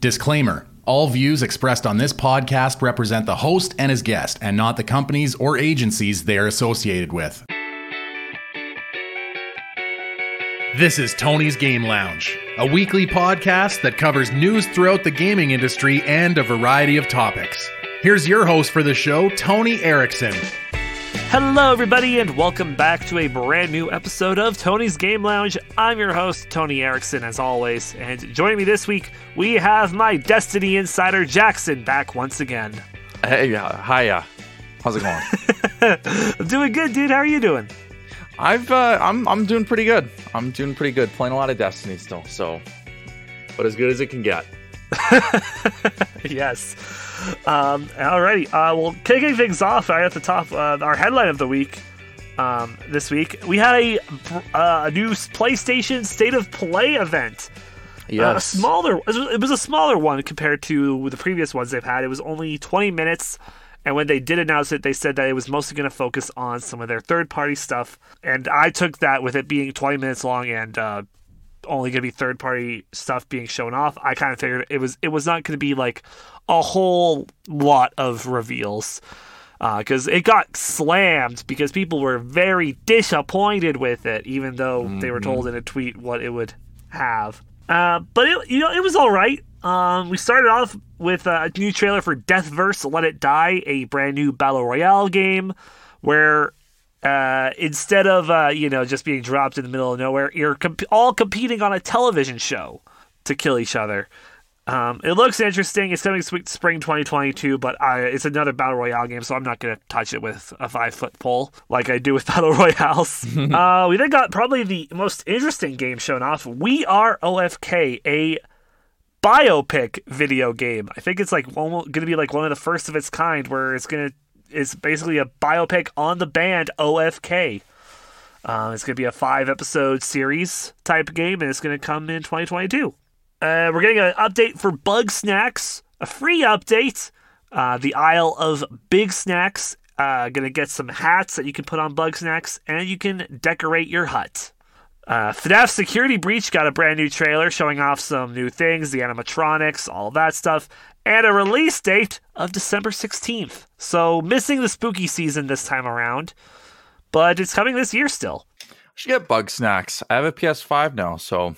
Disclaimer. All views expressed on this podcast represent the host and his guest, and not the companies or agencies they are associated with. This is Tony's Game Lounge, a weekly podcast that covers news throughout the gaming industry and a variety of topics. Here's your host for the show, Tony Erickson. Hello, everybody, and welcome back to a brand new episode of Tony's Game Lounge. I'm your host, Tony Erickson, as always, and joining me this week, we have my Destiny insider, Jackson, back once again. Hey, hiya. How's it going? Doing good, dude. How are you doing? I'm doing pretty good. I'm doing pretty good. Playing a lot of Destiny still, so, but as good as it can get. Yes. Alrighty. Well, kicking things off right at the top, our headline of the week. This week we had a new PlayStation State of Play event. Yes. It was a smaller one compared to the previous ones they've had. It was only 20 minutes. And when they did announce it, they said that it was mostly going to focus on some of their third-party stuff. And I took that with it being 20 minutes long and only going to be third-party stuff being shown off. I kind of figured it was not going to be like a whole lot of reveals because it got slammed because people were very disappointed with it, even though they were told in a tweet what it would have. But it was all right. We started off with a new trailer for Deathverse Let It Die, a brand new Battle Royale game where instead of, just being dropped in the middle of nowhere, you're all competing on a television show to kill each other. It looks interesting. It's coming spring 2022, but it's another Battle Royale game, so I'm not going to touch it with a 5-foot pole like I do with Battle Royales. We then got probably the most interesting game shown off. We Are OFK, a biopic video game. I think it's like going to be like one of the first of its kind, where it's basically a biopic on the band OFK. It's going to be a 5-episode series type game, and it's going to come in 2022. We're getting an update for Bugsnax, a free update. The Isle of Big Snacks. Going to get some hats that you can put on Bugsnax, and you can decorate your hut. FNAF Security Breach got a brand new trailer showing off some new things, the animatronics, all that stuff, and a release date of December 16th. So missing the spooky season this time around, but it's coming this year still. I should get Bugsnax. I have a PS5 now, so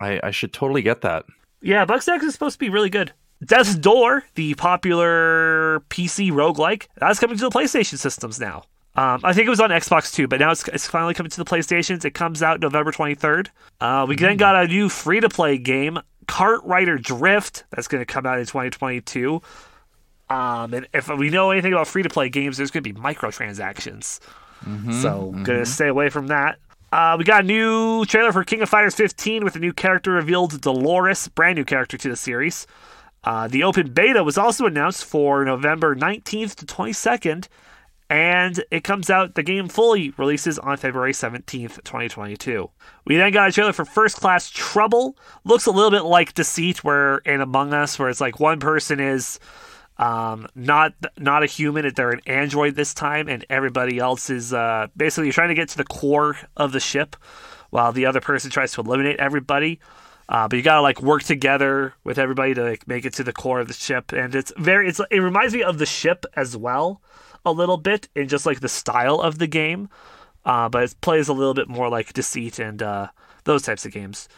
I should totally get that. Yeah, Bugsnax is supposed to be really good. Death's Door, the popular PC roguelike, that's coming to the PlayStation systems now. I think it was on Xbox too, but now it's finally coming to the PlayStations. It comes out November 23rd. We then got a new free-to-play game, Kartrider Drift, that's going to come out in 2022. And if we know anything about free-to-play games, there's going to be microtransactions. Going to stay away from that. We got a new trailer for King of Fighters 15 with a new character revealed, Dolores, brand new character to the series. The open beta was also announced for November 19th to 22nd. And it comes out, the game fully releases on February 17th, 2022. We then got a trailer for First Class Trouble. Looks a little bit like Deceit in Among Us, where it's like one person is not a human, they're an android this time, and everybody else is basically trying to get to the core of the ship, while the other person tries to eliminate everybody. But you gotta work together with everybody to make it to the core of the ship. And it reminds me of The Ship as well, a little bit, in just the style of the game, but it plays a little bit more like Deceit and those types of games.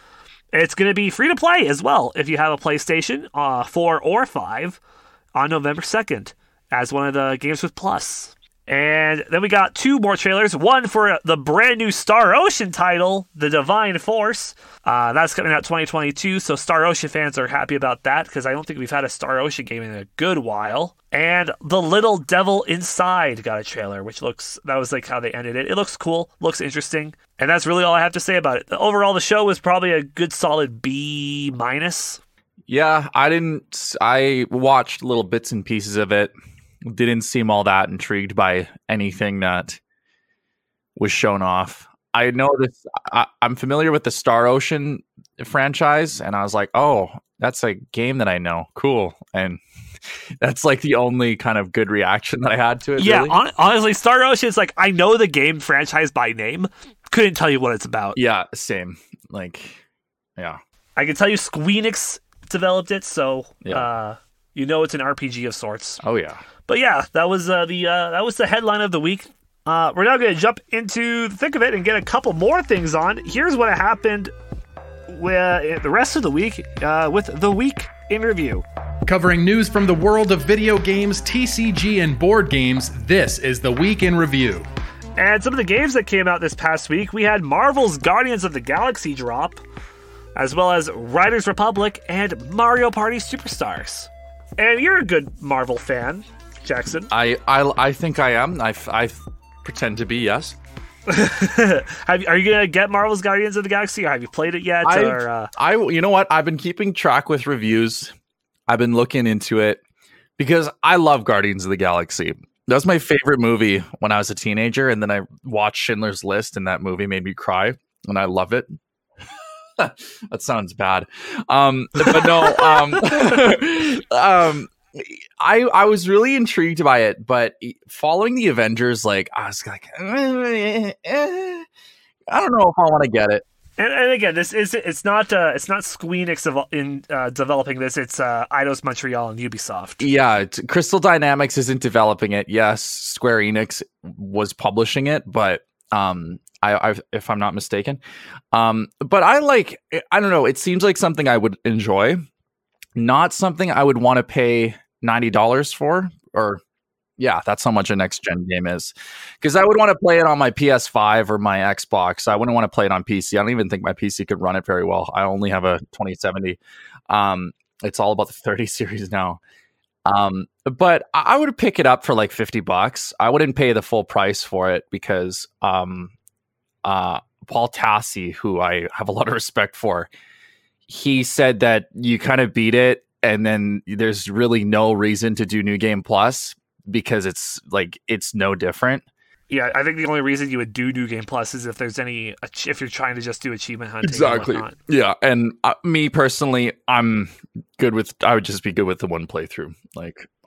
It's going to be free to play as well if you have a PlayStation 4 or 5 on November 2nd as one of the games with Plus. And then we got two more trailers, one for the brand new Star Ocean title, The Divine Force. That's coming out 2022, so Star Ocean fans are happy about that, because I don't think we've had a Star Ocean game in a good while. And The Little Devil Inside got a trailer, which that was how they ended it. It looks cool, looks interesting, and that's really all I have to say about it. Overall, the show was probably a good solid B-. Yeah, I watched little bits and pieces of it. Didn't seem all that intrigued by anything that was shown off. I know this. I'm familiar with the Star Ocean franchise, and I was like, "Oh, that's a game that I know. Cool." And that's the only kind of good reaction that I had to it. Yeah, really. Honestly, Star Ocean is I know the game franchise by name. Couldn't tell you what it's about. Yeah, same. Yeah, I can tell you Square Enix developed it, so you know it's an RPG of sorts. Oh yeah. But yeah, that was the headline of the week. We're now going to jump into the thick of it and get a couple more things on. Here's what happened with the rest of the week with the week in review. Covering news from the world of video games, TCG, and board games, this is the Week in Review. And some of the games that came out this past week, we had Marvel's Guardians of the Galaxy drop, as well as Riders Republic and Mario Party Superstars. And you're a good Marvel fan, Jackson. I think I am. I pretend to be, yes. Are you gonna get Marvel's Guardians of the Galaxy, or have you played it yet? You know what? I've been keeping track with reviews. I've been looking into it because I love Guardians of the Galaxy. That was my favorite movie when I was a teenager, and then I watched Schindler's List, and that movie made me cry, and I love it. That sounds bad, but no. I was really intrigued by it, but following the Avengers, I was like, I don't know if I want to get it. And again, it's not Square Enix in developing this. It's Eidos Montreal and Ubisoft. Yeah, Crystal Dynamics isn't developing it. Yes, Square Enix was publishing it, but if I'm not mistaken, but I don't know. It seems like something I would enjoy. Not something I would want to pay $90 for, or yeah, that's how much a next-gen game is. Because I would want to play it on my PS5 or my Xbox. I wouldn't want to play it on PC. I don't even think my PC could run it very well. I only have a 2070. It's all about the 30 series now. But I would pick it up for like $50. I wouldn't pay the full price for it because Paul Tassi, who I have a lot of respect for, he said that you kind of beat it, and then there's really no reason to do New Game Plus because it's no different. Yeah, I think the only reason you would do New Game Plus is if there's any, if you're trying to just do achievement hunting. Exactly. And yeah, and me personally, I would just be good with the one playthrough.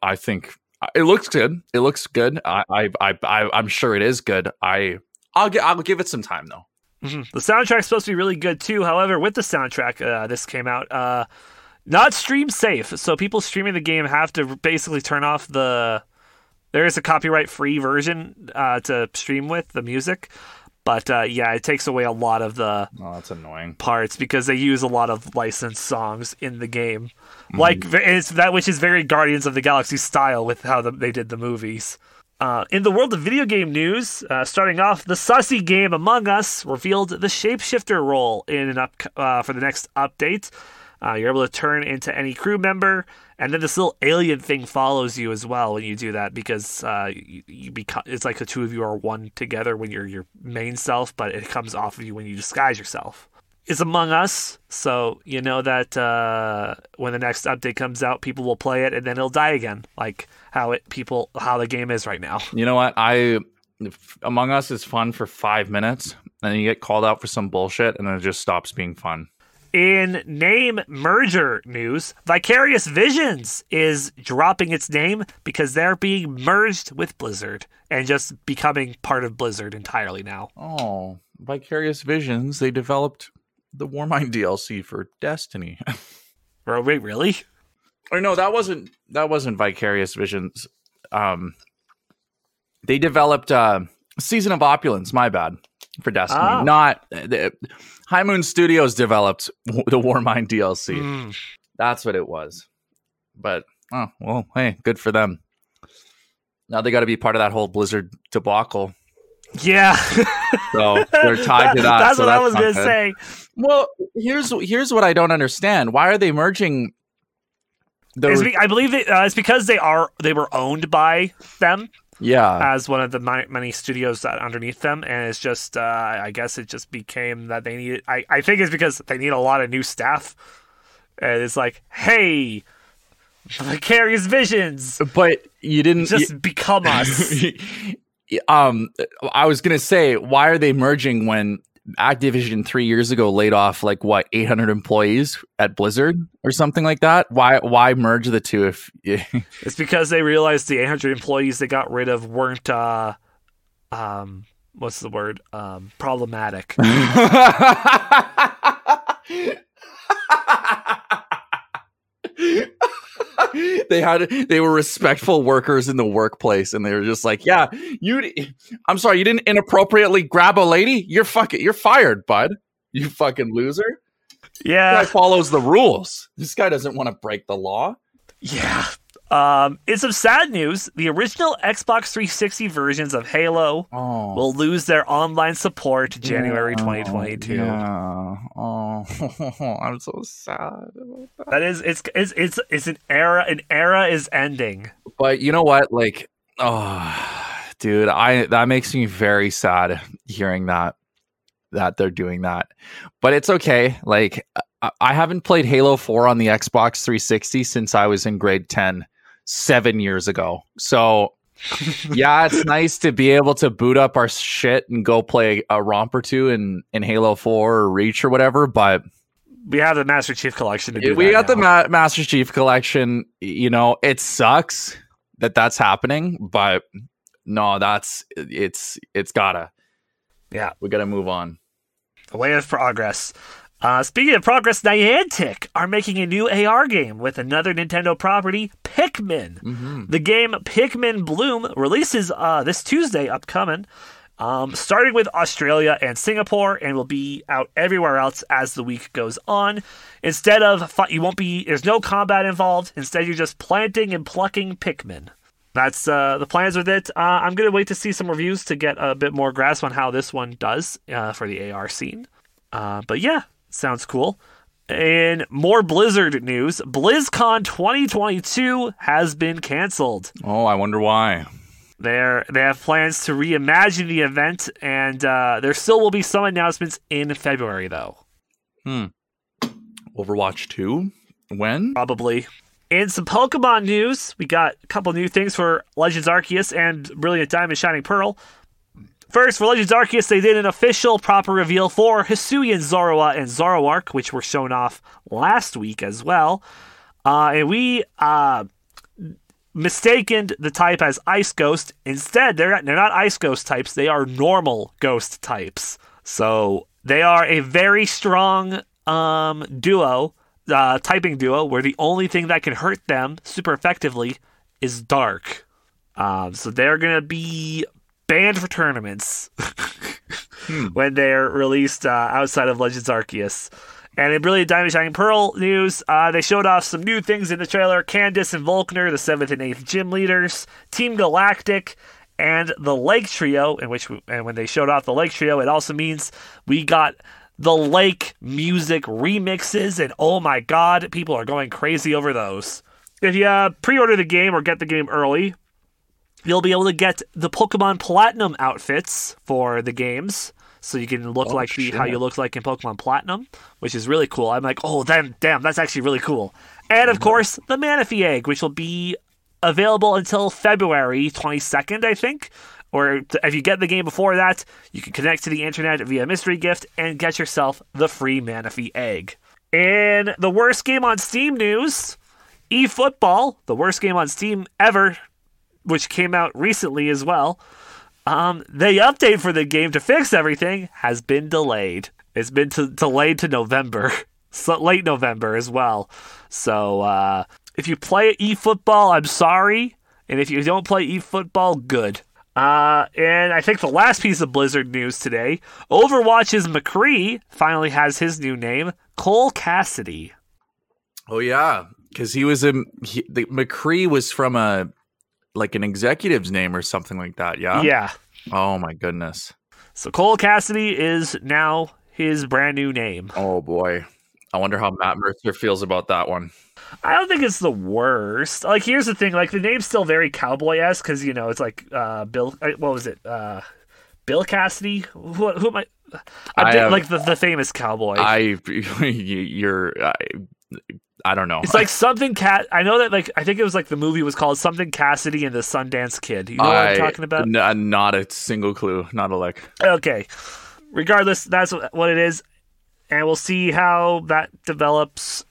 I think it looks good. It looks good. I'm sure it is good. I'll give it some time though. Mm-hmm. The soundtrack's supposed to be really good too. However, with the soundtrack, this came out not stream safe, so people streaming the game have to basically turn off there is a copyright free version to stream with the music, but it takes away a lot of the that's annoying parts because they use a lot of licensed songs in the game, which is very Guardians of the Galaxy style with how they did the movies. In the world of video game news, starting off, the sussy game Among Us revealed the shapeshifter role in for the next update. You're able to turn into any crew member, and then this little alien thing follows you as well when you do that because it's like the two of you are one together when you're your main self, but it comes off of you when you disguise yourself. It's Among Us, so you know that when the next update comes out, people will play it, and then it'll die again, like how the game is right now. You know what? Among Us is fun for 5 minutes, and then you get called out for some bullshit, and then it just stops being fun. In name merger news, Vicarious Visions is dropping its name because they're being merged with Blizzard and just becoming part of Blizzard entirely now. Oh, Vicarious Visions, they developed the Warmind DLC for Destiny. Oh, wait, really? Or no, that wasn't Vicarious Visions. They developed Season of Opulence, my bad, for Destiny. Oh. Not High Moon Studios developed the Warmind DLC. Mm. That's what it was. But oh well, hey, good for them. Now they got to be part of that whole Blizzard debacle. Yeah. So they're tied to that. That's what I was going to say. Well, here's what I don't understand. Why are they merging? I believe it's because they were owned by them. Yeah. As one of the many studios that underneath them, and it's just I guess it just became that they needed. I think it's because they need a lot of new staff, and it's like, hey, Vicarious Visions, but you didn't just become us. I was gonna say, why are they merging when Activision 3 years ago laid off 800 employees at Blizzard or something like that? Why merge the two? If it's because they realized the 800 employees they got rid of weren't problematic. They were respectful workers in the workplace, and they were just like, yeah, I'm sorry, you didn't inappropriately grab a lady? You're fired, bud. You fucking loser. Yeah. This guy follows the rules. This guy doesn't want to break the law. Yeah. In some sad news, the original Xbox 360 versions of Halo will lose their online support January 2022. Yeah. Oh, I'm so sad about that. That is, it's an era. An era is ending. But you know what? Like, dude, that makes me very sad hearing that they're doing that. But it's okay. Like, I haven't played Halo 4 on the Xbox 360 since I was in grade 10. 7 years ago. So yeah, it's nice to be able to boot up our shit and go play a romp or two in Halo 4 or Reach or whatever, but we have the Master Chief Collection to do. We got now. The Master Chief Collection, you know, it sucks that that's happening, but no, it's gotta. Yeah, we gotta move on. A way of progress. Speaking of progress, Niantic are making a new AR game with another Nintendo property, Pikmin. Mm-hmm. The game Pikmin Bloom releases this Tuesday upcoming, starting with Australia and Singapore, and will be out everywhere else as the week goes on. Instead of, there's no combat involved. Instead, you're just planting and plucking Pikmin. That's the plans with it. I'm going to wait to see some reviews to get a bit more grasp on how this one does for the AR scene. But yeah. Sounds cool. And more Blizzard news. BlizzCon 2022 has been canceled. Oh, I wonder why. They have plans to reimagine the event, and there still will be some announcements in February, though. Overwatch 2? When? Probably. In some Pokemon news, we got a couple new things for Legends Arceus and Brilliant Diamond Shining Pearl. First, for Legends Arceus, they did an official proper reveal for Hisuian Zorua and Zoroark, which were shown off last week as well. And we mistaken the type as Ice Ghost. Instead, they're not Ice Ghost types. They are normal Ghost types. So they are a very strong typing duo, where the only thing that can hurt them super effectively is Dark. So they're going to be banned for tournaments when they're released outside of Legends Arceus. And in Brilliant Diamond Shining Pearl news, they showed off some new things in the trailer. Candace and Volkner, the 7th and 8th gym leaders, Team Galactic, and the Lake Trio, and when they showed off the Lake Trio, it also means we got the Lake music remixes, and oh my god, people are going crazy over those. If you pre-order the game or get the game early, you'll be able to get the Pokemon Platinum outfits for the games, so you can look how you look like in Pokemon Platinum, which is really cool. I'm like, oh, damn, that's actually really cool. And, of course, the Manaphy Egg, which will be available until February 22nd, I think. Or if you get the game before that, you can connect to the internet via mystery gift and get yourself the free Manaphy Egg. And the worst game on Steam news, eFootball, the worst game on Steam ever, which came out recently as well. The update for the game to fix everything has been delayed. It's been delayed to November, so late November as well. So if you play eFootball, I'm sorry. And if you don't play eFootball, good. And I think the last piece of Blizzard news today, Overwatch's McCree finally has his new name, Cole Cassidy. Oh, yeah, because McCree was from like an executive's name or something like that, yeah? Yeah. Oh, my goodness. So Cole Cassidy is now his brand new name. Oh, boy. I wonder how Matt Mercer feels about that one. I don't think it's the worst. Like, here's the thing. Like, the name's still very cowboy-esque because, you know, it's like Bill Cassidy? Who am I? The famous cowboy. I don't know. It's like something I know that, like, I think it was like the movie was called something Cassidy and the Sundance Kid. You know what I'm talking about? Not a single clue. Not a lick. Okay. Regardless, that's what it is. And we'll see how that develops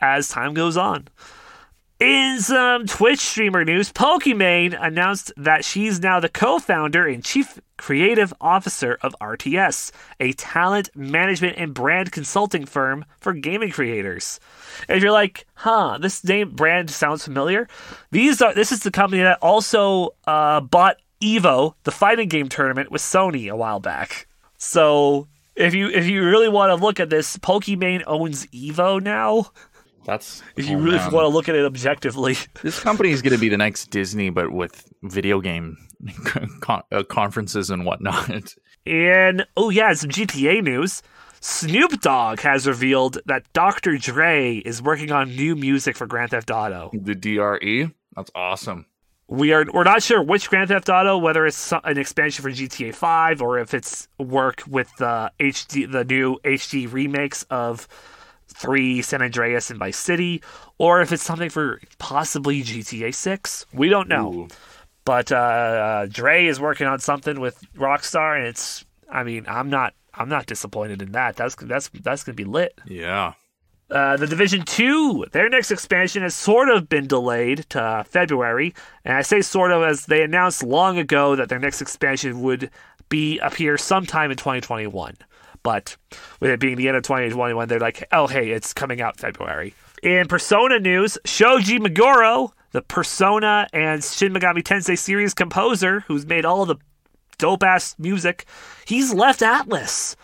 as time goes on. In some Twitch streamer news, Pokimane announced that she's now the co-founder and chief creative officer of RTS, a talent management and brand consulting firm for gaming creators. If you're like, huh, this name brand sounds familiar, this is the company that also bought Evo, the fighting game tournament with Sony a while back. So if you really want to look at this, Pokimane owns Evo now. If you really want to look at it objectively. This company is going to be the next Disney, but with video game conferences and whatnot. And, some GTA news. Snoop Dogg has revealed that Dr. Dre is working on new music for Grand Theft Auto. The DRE? That's awesome. We're not sure which Grand Theft Auto, whether it's an expansion for GTA 5 or if it's work with the new HD remakes of 3, San Andreas, and Vice City, or if it's something for possibly GTA 6. We don't know. Ooh. But Dre is working on something with Rockstar, and it's, I mean, I'm not disappointed in that. That's going to be lit. Yeah. The Division 2, their next expansion has sort of been delayed to February, and I say sort of as they announced long ago that their next expansion would appear sometime in 2021. But with it being the end of 2021, they're like, oh, hey, it's coming out February. In Persona news, Shoji Meguro, the Persona and Shin Megami Tensei series composer who's made all the dope-ass music, he's left Atlus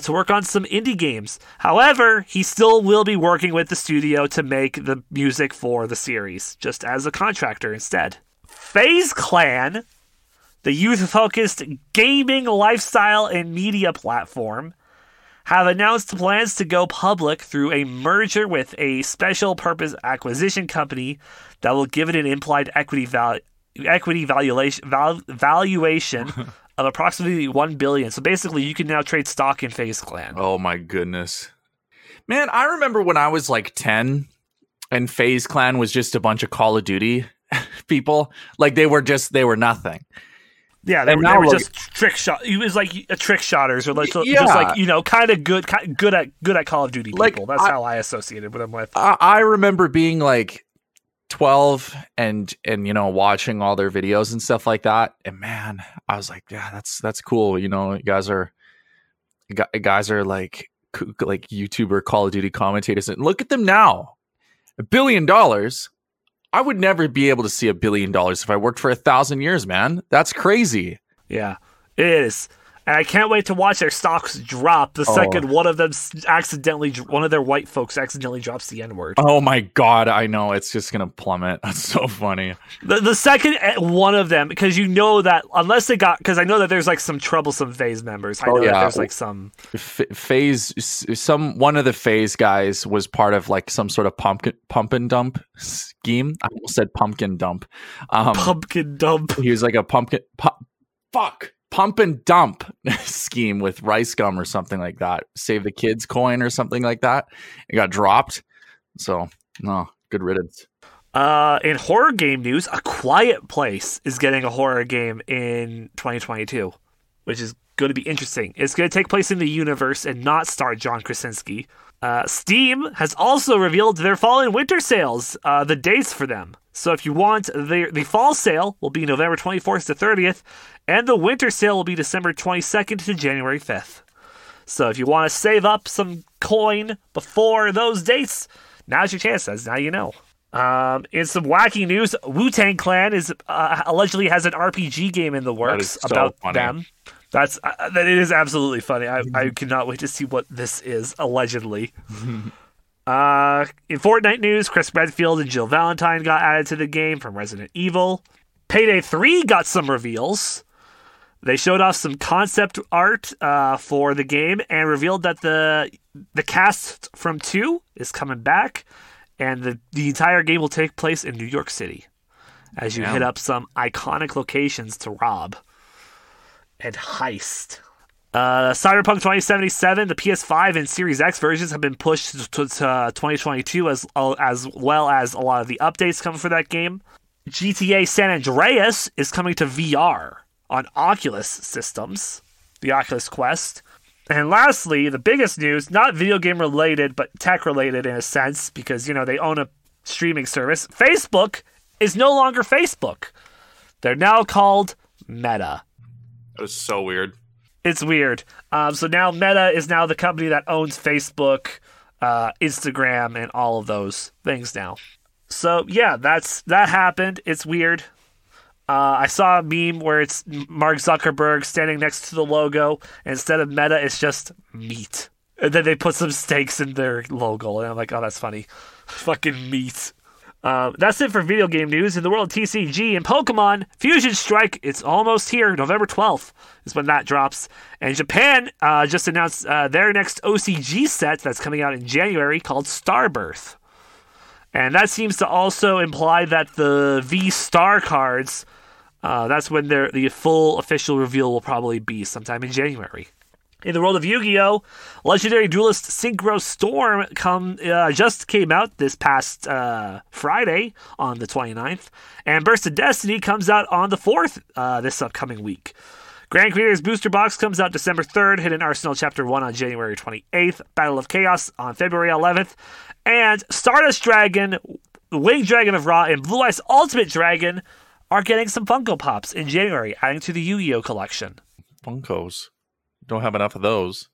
to work on some indie games. However, he still will be working with the studio to make the music for the series, just as a contractor instead. FaZe Clan, the youth-focused gaming, lifestyle, and media platform, have announced plans to go public through a merger with a special-purpose acquisition company that will give it an implied equity valuation of approximately $1 billion. So basically, you can now trade stock in FaZe Clan. Oh, my goodness. Man, I remember when I was like 10 and FaZe Clan was just a bunch of Call of Duty people. Like, they were nothing. Yeah, they were just trick shot. It was like a trick shotters, or just like, you know, kind of good at Call of Duty people. Like, that's how I associated with them with. I remember being like 12 and you know, watching all their videos and stuff like that. And man, I was like, yeah, that's cool. You know, you guys are like YouTuber Call of Duty commentators. And look at them now, $1 billion. I would never be able to see $1 billion if I worked for 1,000 years, man. That's crazy. Yeah, it is. And I can't wait to watch their stocks drop the second one of their white folks accidentally drops the N-word. Oh my God, I know. It's just going to plummet. That's so funny. The second one of them, because you know that unless they got, because I know that there's like some troublesome FaZe members. I know that there's like some. One of the FaZe guys was part of like some sort of pump and dump scheme. I almost said pumpkin dump. Pumpkin dump. He was like a pumpkin. Pump and dump scheme with Rice Gum or something like that. Save the Kids coin or something like that. It got dropped. So, no, good riddance. In horror game news, A Quiet Place is getting a horror game in 2022, which is going to be interesting. It's going to take place in the universe and not star John Krasinski. Steam has also revealed their fall and winter sales, the dates for them. So if you want, the fall sale will be November 24th to 30th, and the winter sale will be December 22nd to January 5th. So if you want to save up some coin before those dates, now's your chance, as now you know. In some wacky news, Wu-Tang Clan is allegedly has an RPG game in the works about them. That is absolutely funny. I cannot wait to see what this is, allegedly. In Fortnite news, Chris Redfield and Jill Valentine got added to the game from Resident Evil. Payday 3 got some reveals. They showed off some concept art for the game and revealed that the cast from 2 is coming back, and the entire game will take place in New York City as you hit up some iconic locations to rob and heist. Cyberpunk 2077, the PS5 and Series X versions have been pushed to 2022, as well as a lot of the updates coming for that game. GTA San Andreas is coming to VR on Oculus systems, the Oculus Quest. And lastly, the biggest news, not video game related, but tech related in a sense, because, you know, they own a streaming service, Facebook is no longer Facebook. They're now called Meta. That was so weird. It's weird. So now Meta is now the company that owns Facebook, Instagram, and all of those things now. So yeah, that happened. It's weird. I saw a meme where it's Mark Zuckerberg standing next to the logo. And instead of Meta, it's just meat. And then they put some steaks in their logo. And I'm like, oh, that's funny. Fucking meat. That's it for video game news. In the world of TCG and Pokemon, Fusion Strike, it's almost here. November 12th is when that drops. And Japan just announced their next OCG set that's coming out in January called Starbirth. And that seems to also imply that the V-Star cards, that's when the full official reveal will probably be sometime in January. In the world of Yu-Gi-Oh!, Legendary Duelist Synchro Storm just came out this past Friday on the 29th, and Burst of Destiny comes out on the 4th this upcoming week. Grand Creators Booster Box comes out December 3rd, Hidden Arsenal Chapter 1 on January 28th, Battle of Chaos on February 11th, and Stardust Dragon, Winged Dragon of Ra, and Blue Eyes Ultimate Dragon are getting some Funko Pops in January, adding to the Yu-Gi-Oh! Collection. Funkos. Don't have enough of those.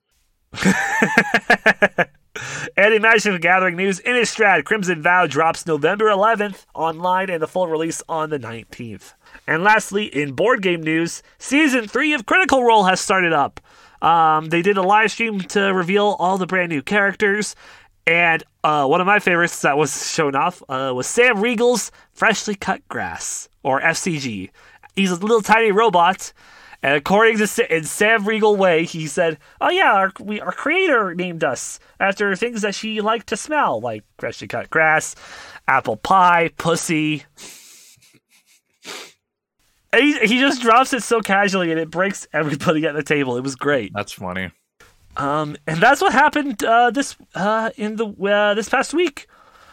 And Magic the Gathering news, Innistrad Crimson Vow drops November 11th online and the full release on the 19th. And lastly, in board game news, Season 3 of Critical Role has started up. They did a live stream to reveal all the brand new characters, and one of my favorites that was shown off was Sam Riegel's Freshly Cut Grass, or FCG. He's a little tiny robot. And according to in Sam Riegel way, he said, "Oh yeah, our creator named us after things that she liked to smell, like freshly cut grass, apple pie, pussy." And he just drops it so casually, and it breaks everybody at the table. It was great. That's funny. And that's what happened this past week.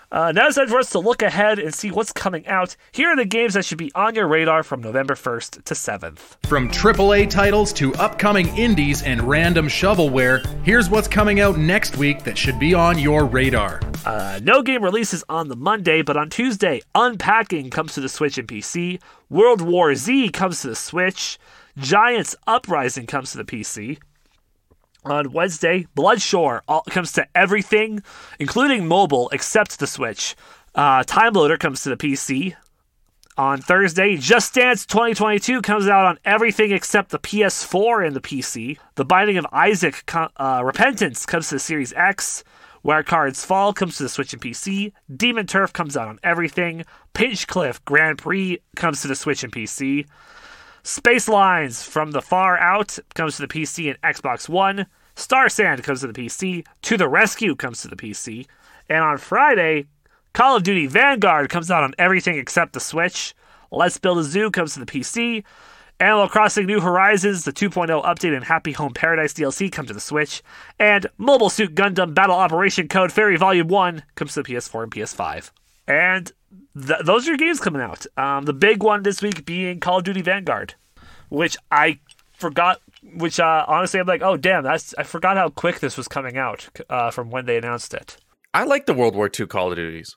Now it's time for us to look ahead and see what's coming out. Here are the games that should be on your radar from November 1st to 7th. From AAA titles to upcoming indies and random shovelware, here's what's coming out next week that should be on your radar. No game releases on the Monday, but on Tuesday, Unpacking comes to the Switch and PC, World War Z comes to the Switch, Giants Uprising comes to the PC. On Wednesday, Bloodshore comes to everything, including mobile, except the Switch. Time Loader comes to the PC. On Thursday, Just Dance 2022 comes out on everything except the PS4 and the PC. The Binding of Isaac Repentance comes to the Series X. Where Cards Fall comes to the Switch and PC. Demon Turf comes out on everything. Pinchcliffe Grand Prix comes to the Switch and PC. Space Lines from the Far Out comes to the PC and Xbox One. Star Sand comes to the PC. To the Rescue comes to the PC. And on Friday, Call of Duty Vanguard comes out on everything except the Switch. Let's Build a Zoo comes to the PC. Animal Crossing New Horizons, the 2.0 update and Happy Home Paradise DLC come to the Switch. And Mobile Suit Gundam Battle Operation Code Fairy Volume 1 comes to the PS4 and PS5. And those are your games coming out. The big one this week being Call of Duty Vanguard, which I forgot. Which honestly, I'm like, oh damn, I forgot how quick this was coming out from when they announced it. I like the World War II Call of Duties.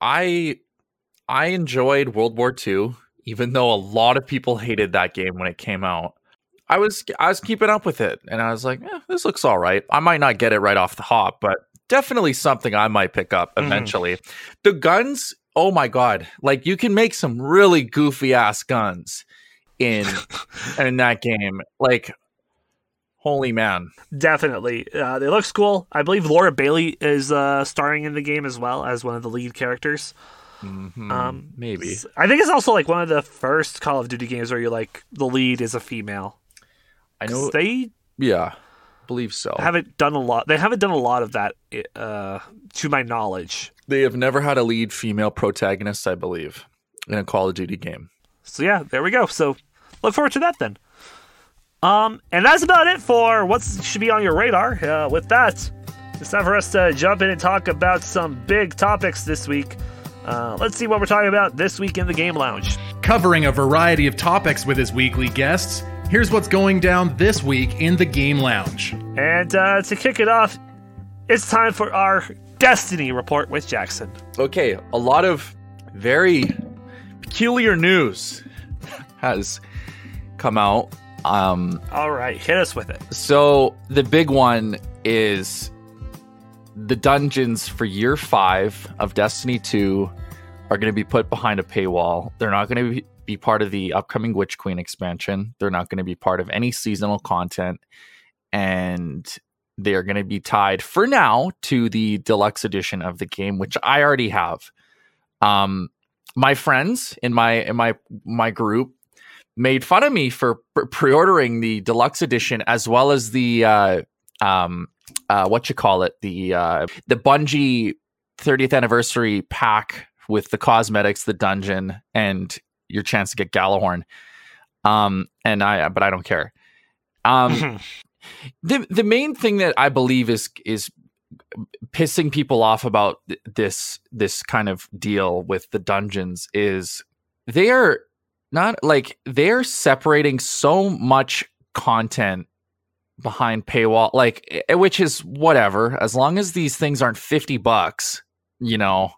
I enjoyed World War II, even though a lot of people hated that game when it came out. I was keeping up with it, and I was like, this looks all right. I might not get it right off the hop, but definitely something I might pick up eventually. The guns, oh my god, like you can make some really goofy ass guns in that game. Like, holy man. Definitely. They look cool. I believe Laura Bailey is starring in the game as well as one of the lead characters. Maybe. I think it's also like one of the first Call of Duty games where you're like, the lead is a female. I know. Yeah. Believe so. They haven't done a lot of that, to my knowledge. They have never had a lead female protagonist, I believe, in a Call of Duty game. So yeah, there we go. So look forward to that then. And that's about it for what should be on your radar. With that, it's time for us to jump in and talk about some big topics this week. Let's see what we're talking about this week in the Game Lounge. Covering a variety of topics with his weekly guests. Here's what's going down this week in the Game Lounge. And to kick it off, it's time for our Destiny report with Jackson. Okay, a lot of very peculiar news has come out. All right, hit us with it. So the big one is the dungeons for year 5 of Destiny 2 are going to be put behind a paywall. They're not going to be part of the upcoming Witch Queen expansion. They're not going to be part of any seasonal content. And they are going to be tied for now to the deluxe edition of the game, which I already have. My friends in my group made fun of me for pre-ordering the deluxe edition, as well as the the Bungie 30th anniversary pack with the cosmetics, the dungeon, and your chance to get Galahorn. But I don't care. The main thing that I believe is pissing people off about this kind of deal with the dungeons is they are. Not like they're separating so much content behind paywall, like, which is whatever. As long as these things aren't $50, you know,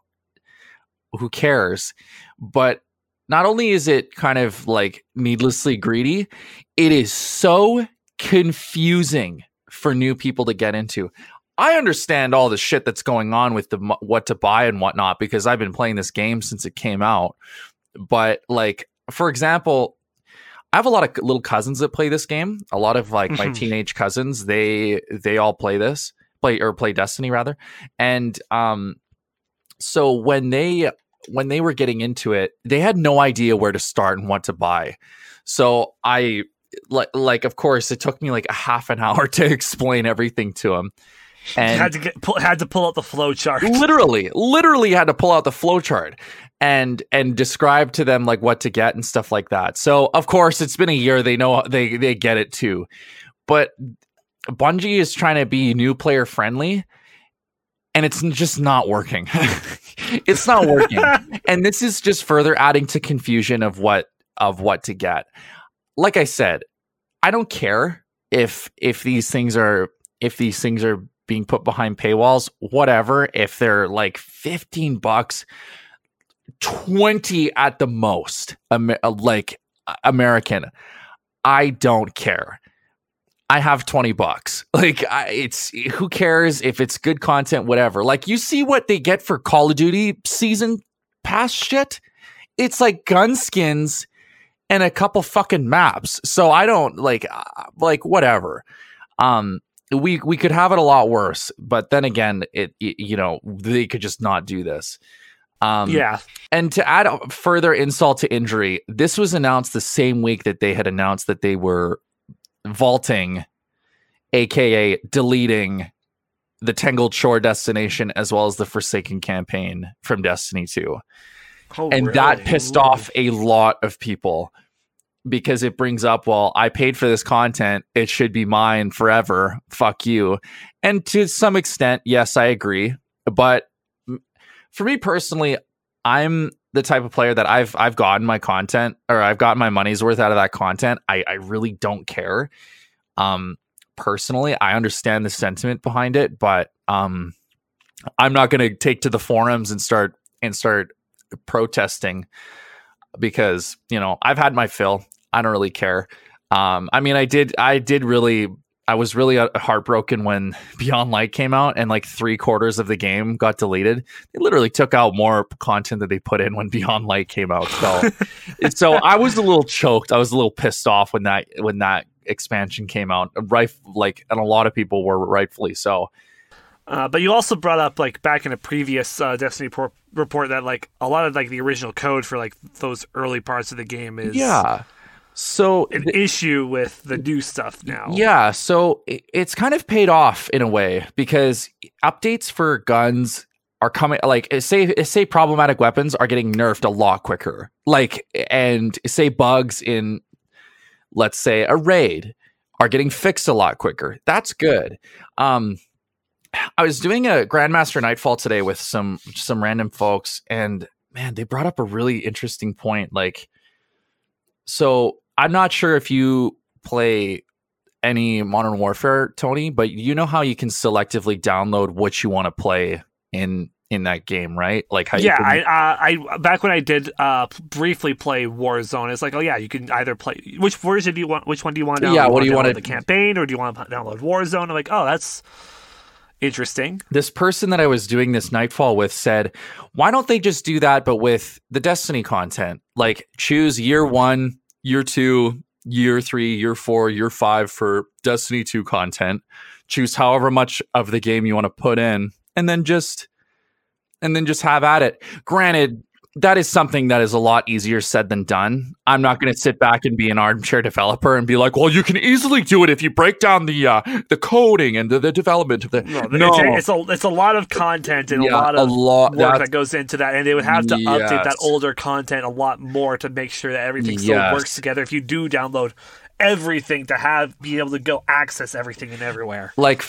who cares? But not only is it kind of like needlessly greedy, it is so confusing for new people to get into. I understand all the shit that's going on with the what to buy and whatnot, because I've been playing this game since it came out. But like, for example, I have a lot of little cousins that play this game. A lot of like my teenage cousins, they all play Destiny rather. And so when they were getting into it, they had no idea where to start and what to buy. So I like of course it took me like a half an hour to explain everything to them. And had to pull out the flowchart. Literally had to pull out the flowchart and describe to them like what to get and stuff like that. So of course it's been a year. They know they get it too, but Bungie is trying to be new player friendly, and it's just not working. It's not working, and this is just further adding to confusion of what to get. Like I said, I don't care if these things are being put behind paywalls, whatever. If they're like $15, 20 at the most, American, I don't care. I have $20. Like, it's who cares if it's good content, whatever. Like, you see what they get for Call of Duty season pass shit. It's like gun skins and a couple fucking maps. So I don't like whatever. We could have it a lot worse, but then again, it you know, they could just not do this. And to add further insult to injury, this was announced the same week that they had announced that they were vaulting, aka deleting, the Tangled Shore destination as well as the Forsaken campaign from Destiny 2. Oh, and really? That pissed off a lot of people, because it brings up, well, I paid for this content, it should be mine forever, fuck you. And to some extent, yes, I agree. But for me personally, I'm the type of player that I've gotten my content, or I've gotten my money's worth out of that content. I really don't care. Personally, I understand the sentiment behind it, but I'm not going to take to the forums and start protesting, because, you know, I've had my fill. I don't really care. I mean, I was really heartbroken when Beyond Light came out and like 3/4 of the game got deleted. They literally took out more content that they put in when Beyond Light came out. So, so I was a little choked. I was a little pissed off when that expansion came out. Right, like, and a lot of people were rightfully so. But you also brought up, like, back in a previous Destiny report that, like, a lot of, like, the original code for, like, those early parts of the game is... Yeah. So an issue with the new stuff now. Yeah, so it's kind of paid off in a way, because updates for guns are coming, like, say problematic weapons are getting nerfed a lot quicker. Like, and say bugs in, let's say, a raid are getting fixed a lot quicker. That's good. I was doing a Grandmaster Nightfall today with some random folks, and man, they brought up a really interesting point. Like, so I'm not sure if you play any Modern Warfare, Tony, but you know how you can selectively download what you want to play in that game, right? Like how I back when I did briefly play Warzone, it's like, oh yeah, you can either play which version do you want? Which one do you want to download? Yeah, what do you want to the campaign, or do you want to download Warzone? I'm like, oh, that's interesting. This person that I was doing this Nightfall with said, why don't they just do that, but with the Destiny content? Like, choose year 1, year 2, year 3, year 4, year 5 for Destiny 2 content. Choose however much of the game you want to put in, and then just have at it. Granted, that is something that is a lot easier said than done. I'm not going to sit back and be an armchair developer and be like, well, you can easily do it if you break down the coding and the development of the... No. It's a lot of content and a lot of work that goes into that, and they would have to update that older content a lot more to make sure that everything still works together if you do download everything to be able to go access everything and everywhere. Like,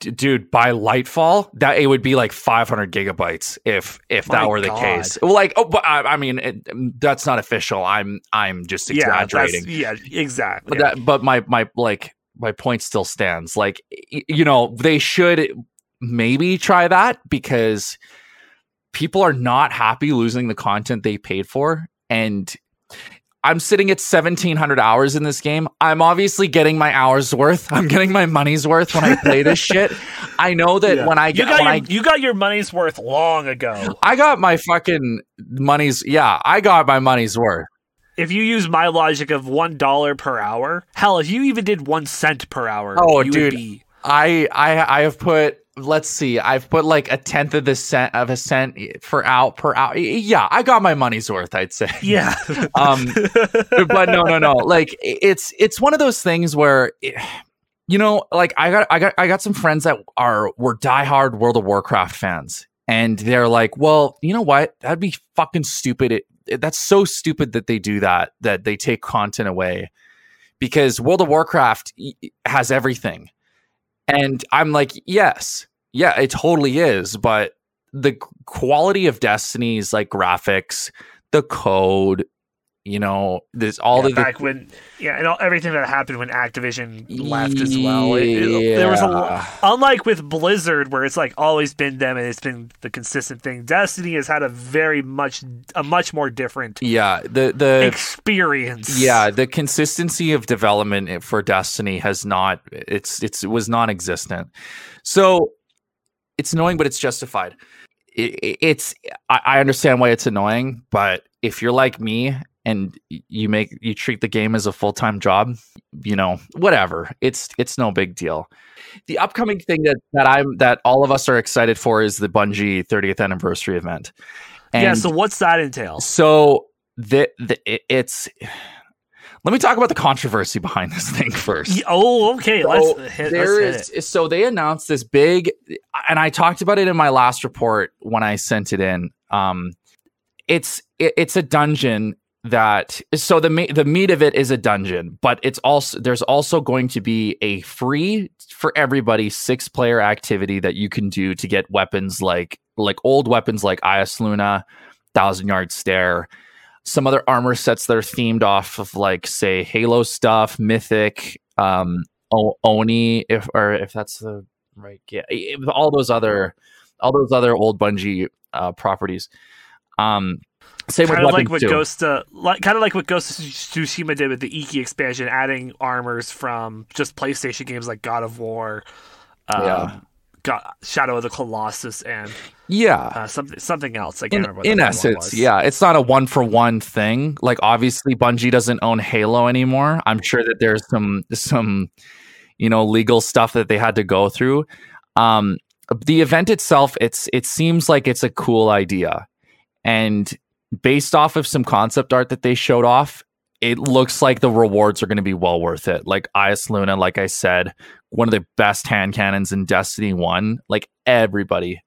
dude, by Lightfall, that it would be like 500 gigabytes if that were the case. Like, but I mean, that's not official. I'm just exaggerating. Exactly. But, but my point still stands. Like, you know, they should maybe try that, because people are not happy losing the content they paid for, and I'm sitting at 1,700 hours in this game. I'm obviously getting my hours worth. I'm getting my money's worth when I play this shit. I know that when I get... You got your money's worth long ago. I got my fucking money's... Yeah, I got my money's worth. If you use my logic of $1 per hour... Hell, if you even did 1 cent per hour... Oh, dude. I have put... Let's see. I've put like 1/10 of a cent per hour. Yeah, I got my money's worth, I'd say. Yeah. But no. Like, it's one of those things where, you know, like I got some friends that were diehard World of Warcraft fans, and they're like, well, you know what? That'd be fucking stupid. That's so stupid that they do that they take content away, because World of Warcraft has everything. And I'm like, yes, yeah, it totally is. But the quality of Destiny's like graphics, the code, you know, there's all everything that happened when Activision left as well. There was a lot. Unlike with Blizzard, where it's like always been them and it's been the consistent thing, Destiny has had a much more different the experience. Yeah, the consistency of development for Destiny was non-existent. So it's annoying, but it's justified. I understand why it's annoying, but if you're like me and you treat the game as a full-time job, you know, whatever. It's no big deal. The upcoming thing that all of us are excited for is the Bungie 30th anniversary event. And yeah. So what's that entail? So let me talk about the controversy behind this thing first. Oh, okay. So let's hit it. So they announced this big, and I talked about it in my last report when I sent it in. It's a dungeon. The meat of it is a dungeon, but there's also going to be a free for everybody 6-player activity that you can do to get weapons like old weapons like Ias Luna, 1,000-Yard Stare, some other armor sets that are themed off of like say Halo stuff, Mythic, Oni, if that's the right, yeah, all those other old Bungie properties. Kind of like what Ghost of Tsushima did with the Ikki expansion, adding armors from just PlayStation games like God of War, Shadow of the Colossus, and something else. I can't remember. In essence, it's not a 1-for-1 thing. Like obviously, Bungie doesn't own Halo anymore. I'm sure that there's some you know legal stuff that they had to go through. The event itself, it seems like it's a cool idea. And based off of some concept art that they showed off, it looks like the rewards are going to be well worth it. Like Ias Luna, like I said, one of the best hand cannons in Destiny 1. Like everybody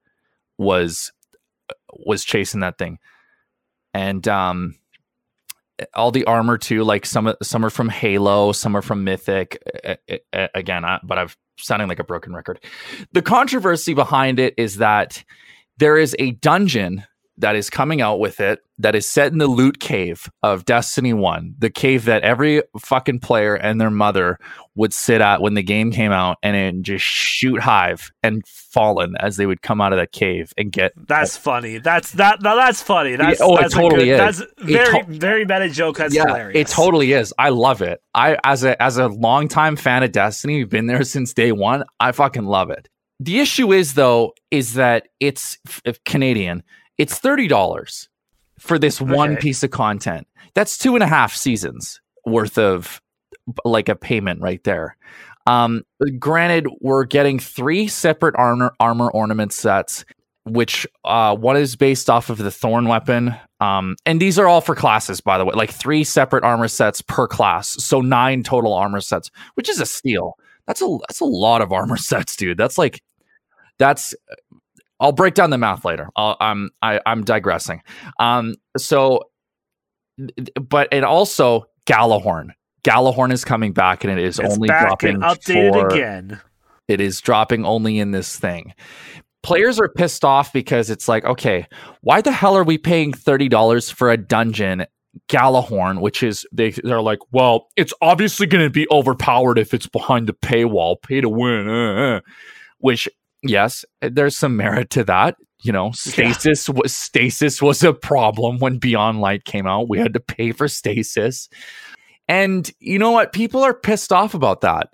was chasing that thing, and all the armor too. Like some are from Halo, some are from Mythic. But I'm sounding like a broken record. The controversy behind it is that there is a dungeon that is coming out with it, that is set in the loot cave of Destiny 1, the cave that every fucking player and their mother would sit at when the game came out and then just shoot Hive and Fallen as they would come out of that cave and get... That's funny. That's funny. It totally is. That's very meta joke. That's hilarious. It totally is. I love it. As a longtime fan of Destiny, we've been there since day one. I fucking love it. The issue is, though, is that it's Canadian. It's $30 for this one piece of content. That's 2.5 seasons worth of like a payment right there. Granted, we're getting 3 separate armor ornament sets, which one is based off of the Thorn weapon. And these are all for classes, by the way, like 3 separate armor sets per class. So 9 total armor sets, which is a steal. That's a lot of armor sets, dude. I'll break down the math later. I'm digressing. It also Galahorn. Galahorn is coming back, and it's only dropping updated again. It is dropping only in this thing. Players are pissed off because it's like, okay, why the hell are we paying $30 for a dungeon? Galahorn, which is they're like, well, it's obviously going to be overpowered if it's behind the paywall, pay to win, which. Yes, there's some merit to that. You know, stasis was a problem when Beyond Light came out. We had to pay for stasis. And you know what? People are pissed off about that.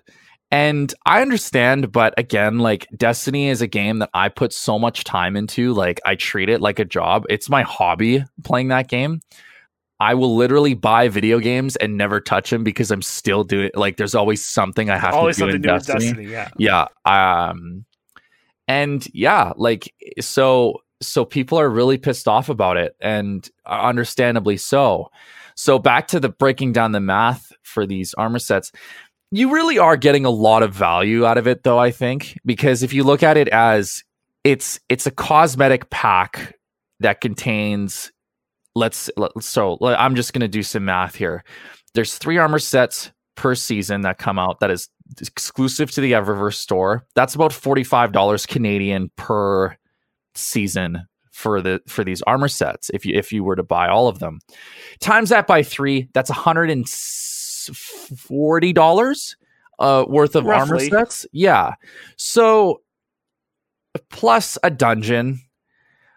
And I understand, but again, like Destiny is a game that I put so much time into. Like I treat it like a job. It's my hobby playing that game. I will literally buy video games and never touch them because I'm still doing like there's always something I have to do in Destiny. Yeah. And yeah, like, so people are really pissed off about it, and understandably so. So back to the breaking down the math for these armor sets, you really are getting a lot of value out of it, though, I think, because if you look at it as it's a cosmetic pack that contains, so I'm just going to do some math here. There's 3 armor sets per season that come out that is exclusive to the Eververse store. That's about $45 Canadian per season for these armor sets. If you were to buy all of them, times that by 3, that's $140 worth of roughly. Armor sets. Yeah. So plus a dungeon.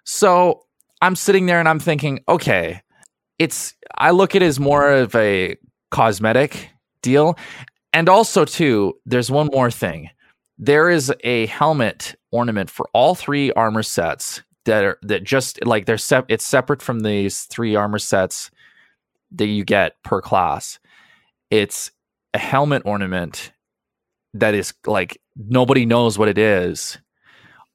So I'm sitting there and I'm thinking, okay, I look at it as more of a cosmetic deal. And also, too, there's one more thing. There is a helmet ornament for all 3 armor sets that just like it's separate from these 3 armor sets that you get per class. It's a helmet ornament that is like nobody knows what it is.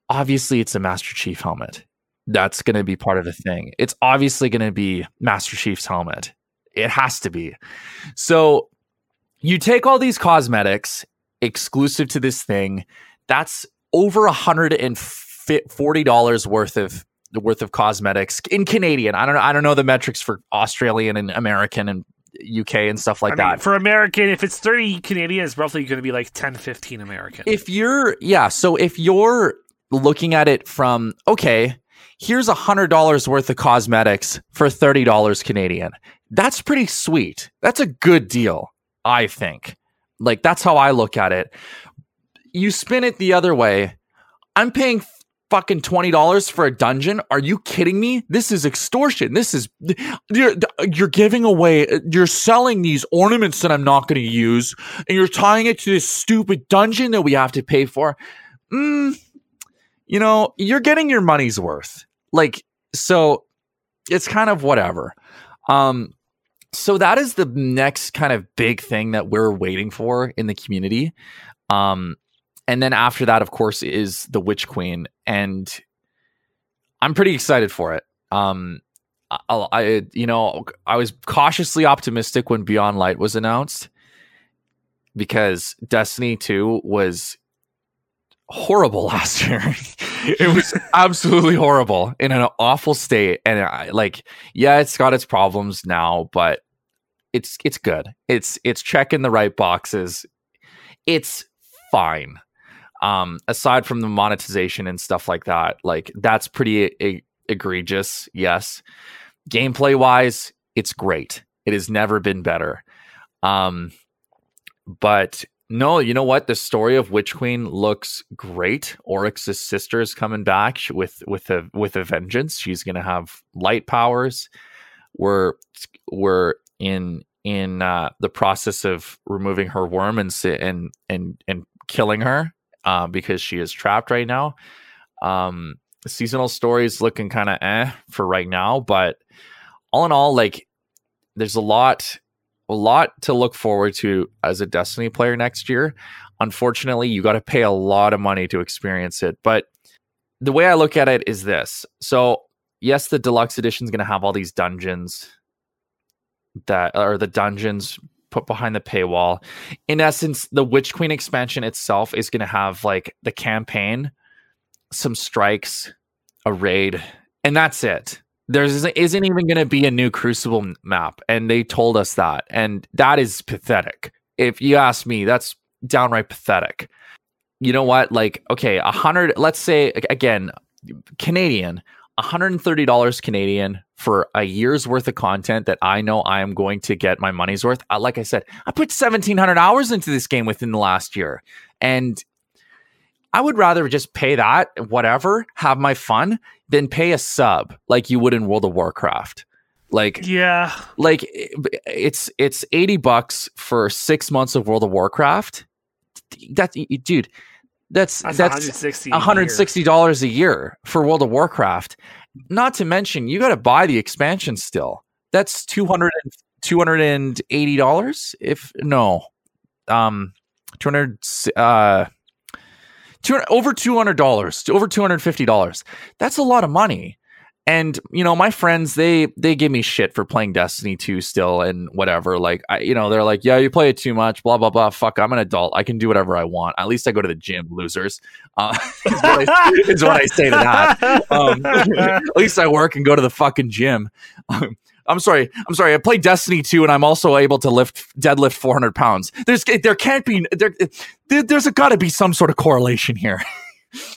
Obviously, it's a Master Chief helmet. That's going to be part of the thing. It's obviously going to be Master Chief's helmet. It has to be. So you take all these cosmetics exclusive to this thing. That's over $140 worth of cosmetics in Canadian. I don't know the metrics for Australian and American and UK and stuff like that. For American, if it's 30 Canadian, it's roughly going to be like 10, 15 American. So if you're looking at it from here's $100 worth of cosmetics for $30 Canadian. That's pretty sweet. That's a good deal. I think like that's how I look at it. You spin it the other way. I'm paying fucking $20 for a dungeon. Are you kidding me? This is extortion. This is you're giving away. You're selling these ornaments that I'm not going to use. And you're tying it to this stupid dungeon that we have to pay for. You know, you're getting your money's worth. Like, so it's kind of whatever. So that is the next kind of big thing that we're waiting for in the community. And then after that, of course, is the Witch Queen. And I'm pretty excited for it. I was cautiously optimistic when Beyond Light was announced because Destiny 2 was horrible last year. It was absolutely horrible in an awful state. And it's got its problems now, but it's good. It's checking the right boxes. It's fine. Aside from the monetization and stuff like that, like that's pretty egregious, yes. Gameplay-wise, it's great. It has never been better. But no, you know what? The story of Witch Queen looks great. Oryx's sister is coming back with a vengeance. She's going to have light powers. We're in the process of removing her worm and killing her because she is trapped right now. Seasonal story is looking kind of for right now, but all in all, like, there's a lot to look forward to as a Destiny player next year. Unfortunately, you got to pay a lot of money to experience it. But the way I look at it is this. So yes, the deluxe edition is going to have all these dungeons that are the dungeons put behind the paywall. In essence, the Witch Queen expansion itself is going to have like the campaign, some strikes, a raid, and that's it. There isn't even going to be a new Crucible map, and they told us that, and that is pathetic. If you ask me, that's downright pathetic. You know what? Like, okay, let's say, again, Canadian, $130 Canadian for a year's worth of content that I know I am going to get my money's worth. Like I said, I put 1,700 hours into this game within the last year, and I would rather just pay that, whatever, have my fun, than pay a sub like you would in World of Warcraft. Like, yeah, like it's $80 for 6 months of World of Warcraft. That's $160 a year for World of Warcraft. Not to mention, you got to buy the expansion still. That's $280. If no, over $200 to over $250. That's a lot of money. And, you know, my friends, they give me shit for playing Destiny 2 still and whatever. Like, they're like, yeah, you play it too much, blah, blah, blah. Fuck, I'm an adult. I can do whatever I want. At least I go to the gym, losers. Is what I say to that. At least I work and go to the fucking gym. I'm sorry. I play Destiny 2, and I'm also able to deadlift 400 pounds. There's got to be some sort of correlation here.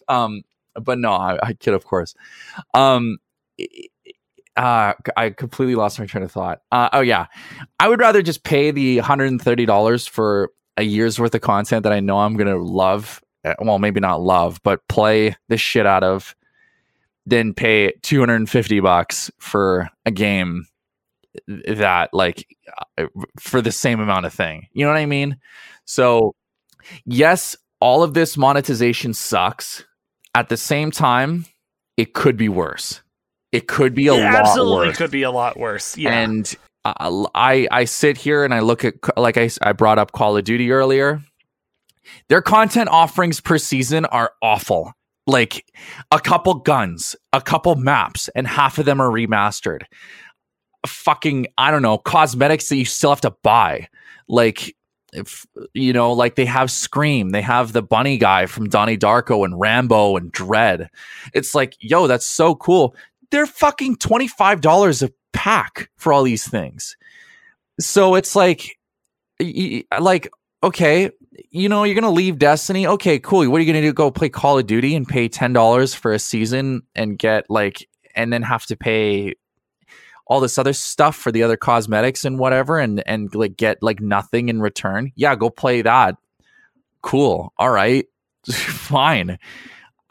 But no, I kid, of course. I completely lost my train of thought. Oh yeah, I would rather just pay the $130 for a year's worth of content that I know I'm gonna love. Well, maybe not love, but play the shit out of, than pay $250 for a game that, like, for the same amount of thing. You know what I mean? So yes, all of this monetization sucks. At the same time, it could be worse. It could be a lot worse. Absolutely could be a lot worse. Yeah. And I sit here and I look at, like I brought up Call of Duty earlier. Their content offerings per season are awful. Like a couple guns, a couple maps, and half of them are remastered. Fucking, I don't know, cosmetics that you still have to buy. Like, if, you know, like they have Scream, they have the bunny guy from Donnie Darko and Rambo and Dread. It's like, yo, that's so cool. They're fucking $25 a pack for all these things. So it's like, okay, you know, you're going to leave Destiny. Okay, cool. What are you going to do? Go play Call of Duty and pay $10 for a season and get like, and then have to pay all this other stuff for the other cosmetics and whatever, and like get like nothing in return. Yeah, go play that. Cool. All right. Fine.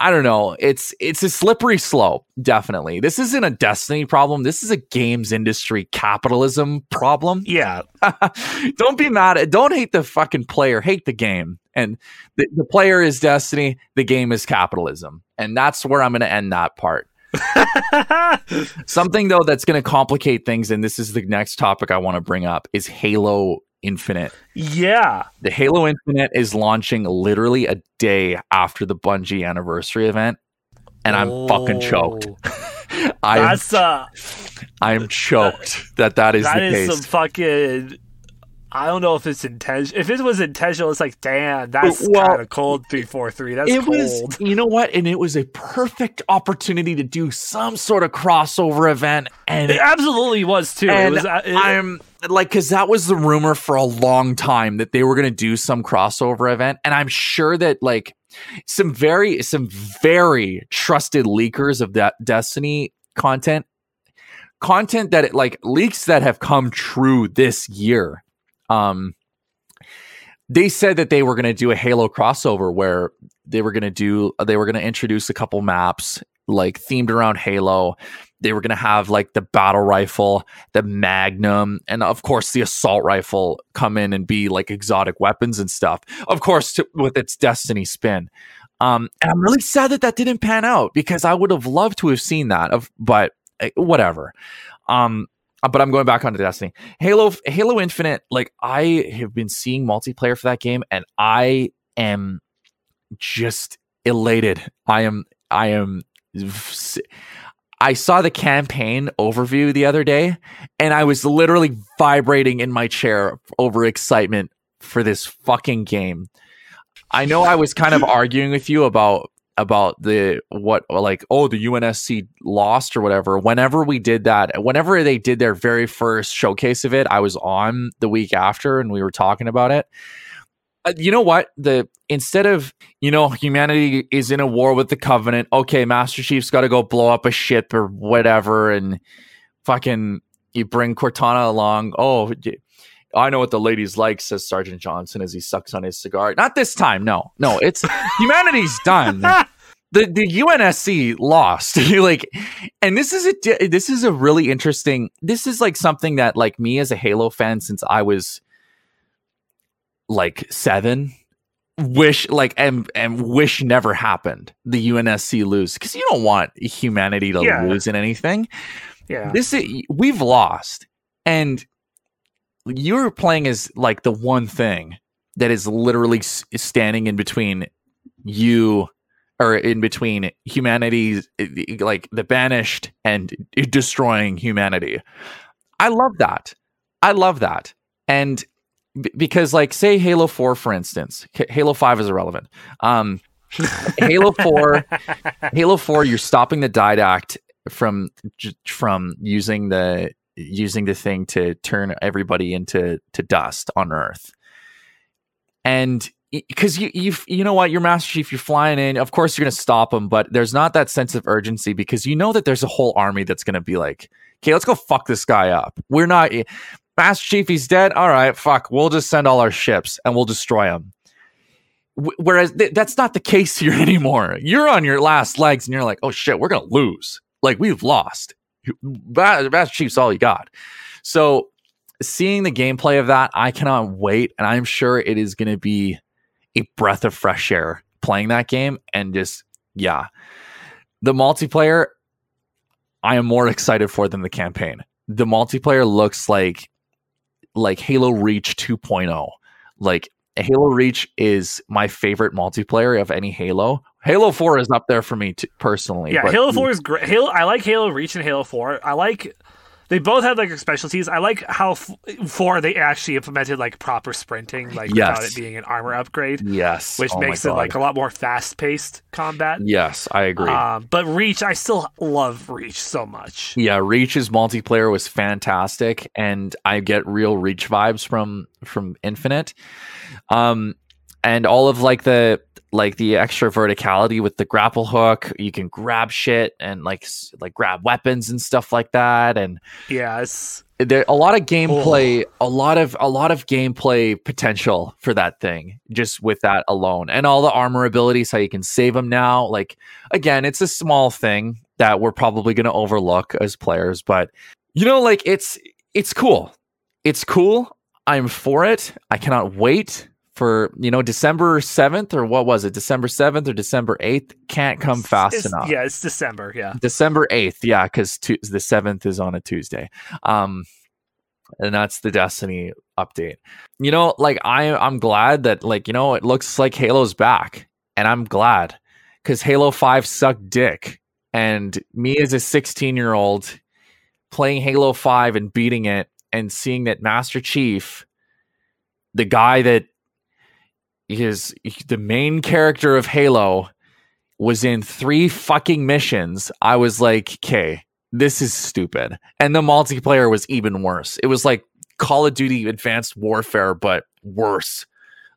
I don't know. It's a slippery slope. Definitely. This isn't a Destiny problem. This is a games industry capitalism problem. Yeah. Don't be mad at, don't hate the fucking player, hate the game. And the player is Destiny. The game is capitalism. And that's where I'm going to end that part. Something though that's going to complicate things, and this is the next topic I want to bring up, is Halo Infinite. Yeah, the Halo Infinite is launching literally a day after the Bungie anniversary event, and I'm fucking choked. I'm choked that is the case. Some fucking, I don't know if it's intentional. If it was intentional, it's like, damn, that's kind of cold. 343. That's cold. Was, you know what? And it was a perfect opportunity to do some sort of crossover event, and it absolutely was too. And I'm like, because that was the rumor for a long time that they were going to do some crossover event, and I'm sure that like some very trusted leakers of that Destiny content that it, like, leaks that have come true this year. They said that they were going to do a Halo crossover where they were going to introduce a couple maps, like, themed around Halo. They were going to have, like, the battle rifle, the Magnum, and of course the assault rifle come in and be like exotic weapons and stuff, of course, with its Destiny spin. And I'm really sad that didn't pan out, because I would have loved to have seen that, but whatever. But I'm going back onto Destiny. Halo Infinite, like, I have been seeing multiplayer for that game, and I am just elated. I saw the campaign overview the other day, and I was literally vibrating in my chair over excitement for this fucking game. I know I was kind of arguing with you about the the UNSC lost or whatever. Whenever they did their very first showcase of it, I was on the week after and we were talking about it. You know what? Instead of, you know, humanity is in a war with the Covenant. Okay, Master Chief's got to go blow up a ship or whatever, and fucking you bring Cortana along. Oh, I know what the ladies like, says Sergeant Johnson as he sucks on his cigar. Not this time. No, it's humanity's done. The UNSC lost. Like, and this is a really interesting. This is like something that, like, me as a Halo fan since I was like 7, wish never happened. The UNSC lose, because you don't want humanity to lose in anything. Yeah, we've lost, and you're playing as, like, the one thing that is literally standing in between you, or in between humanity, like the banished, and destroying humanity. I love that. And because, like, say Halo 4, for instance. Halo 5 is irrelevant. Halo 4, you're stopping the Didact from using the thing to turn everybody into dust on Earth. And because you know what, you're Master Chief, you're flying in, of course you're going to stop them, but there's not that sense of urgency, because you know that there's a whole army that's going to be like, okay, let's go fuck this guy up. We're not Master Chief, he's dead. All right, fuck. We'll just send all our ships and we'll destroy him. Whereas that's not the case here anymore. You're on your last legs and you're like, oh shit, we're going to lose. Like, we've lost. Master Chief's all you got. So seeing the gameplay of that, I cannot wait. And I'm sure it is going to be a breath of fresh air playing that game. And just, yeah. The multiplayer, I am more excited for than the campaign. The multiplayer looks like Halo Reach 2.0. Like, Halo Reach is my favorite multiplayer of any Halo. Halo 4 is up there for me personally. Yeah, but Halo 4 is great. I like Halo Reach and Halo 4. They both have, like, their specialties. I like how 4 they actually implemented, like, proper sprinting, like, without it being an armor upgrade. Yes. Which makes it, like, a lot more fast-paced combat. Yes, I agree. But Reach, I still love Reach so much. Yeah, Reach's multiplayer was fantastic, and I get real Reach vibes from Infinite. And all of, like, the extra verticality with the grapple hook, you can grab shit and like grab weapons and stuff like that. And yes, there a lot of gameplay, a lot of gameplay potential for that thing, just with that alone, and all the armor abilities, how you can save them now. Like, again, it's a small thing that we're probably going to overlook as players, but, you know, like, it's cool. It's cool. I'm for it. I cannot wait for, you know, December 7th, or what was it? December 7th or December 8th? Can't come fast enough. Yeah, it's December. Yeah. December 8th. Yeah. Because the 7th is on a Tuesday. And that's the Destiny update. You know, like, I'm glad that, like, you know, it looks like Halo's back, and I'm glad, because Halo 5 sucked dick, and me as a 16-year-old playing Halo 5 and beating it, and seeing that Master Chief, the guy that is the main character of Halo, was in 3 fucking missions. I was like, okay, this is stupid. And the multiplayer was even worse. It was like Call of Duty Advanced Warfare, but worse.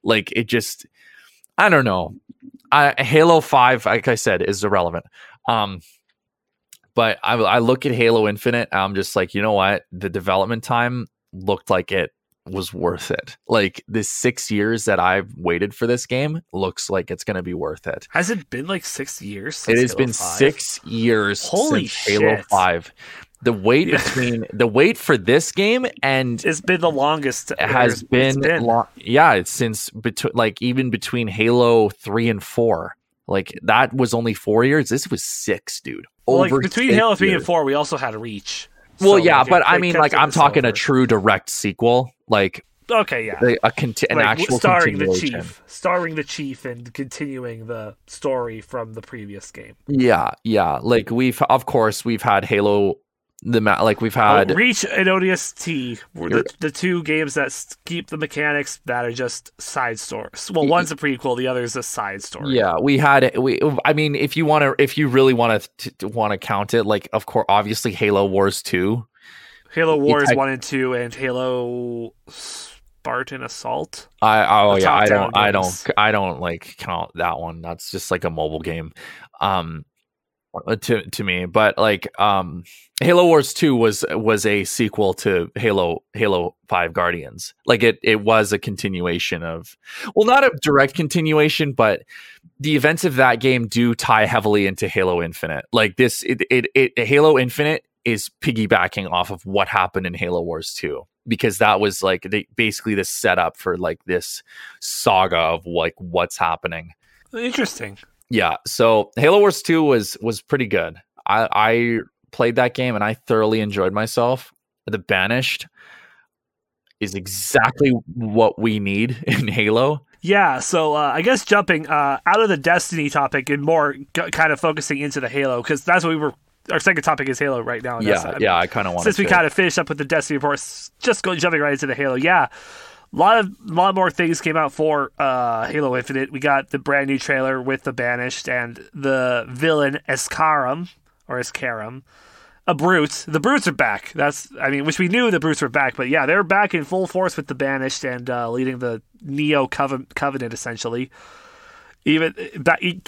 Like, it just, I don't know. Halo 5, like I said, is irrelevant. But I look at Halo Infinite, I'm just like, you know what? The development time looked like it was worth it. Like, this 6 years that I've waited for this game looks like it's going to be worth it. Has it been like 6 years? Since it has Halo been 5? 6 years Holy since shit. Halo 5. The wait between the wait for this game and it's been the longest. It's since between Halo 3 and 4. Like, that was only 4 years. This was 6, dude. Between Halo 3 and 4, we also had Reach. Well, so, yeah, but I mean, like, I'm talking a true direct sequel. Like, okay, yeah, an actual starring the chief, and continuing the story from the previous game. Yeah. Like, we've had Halo. We've had Reach and ODST were the two games that keep the mechanics that are just side stories. Well, one's a prequel, the other is a side story. Yeah, if you want to, if you really want to count it, like, of course, obviously, Halo Wars 1 and 2, and Halo Spartan Assault. I don't like count that one. That's just like a mobile game. To me, but like Halo Wars 2 was a sequel to Halo 5 Guardians. Like, it was a continuation of, well, not a direct continuation, but the events of that game do tie heavily into Halo Infinite. Like, this Halo Infinite is piggybacking off of what happened in Halo Wars 2, because that was like basically the setup for like this saga of like what's happening. Interesting. Yeah, so Halo Wars 2 was pretty good. I played that game and I thoroughly enjoyed myself. The Banished is exactly what we need in Halo. Yeah, so I guess jumping out of the Destiny topic and more kind of focusing into the Halo, because that's what our second topic is Halo right now. I kind of want to. Since we kind of finished up with the Destiny report, just jumping right into the Halo. Yeah. A lot more things came out for Halo Infinite. We got the brand new trailer with the Banished and the villain Eskaram, a brute. The brutes are back. Which we knew the brutes were back, but yeah, they're back in full force with the Banished and leading the Neo Covenant essentially. Even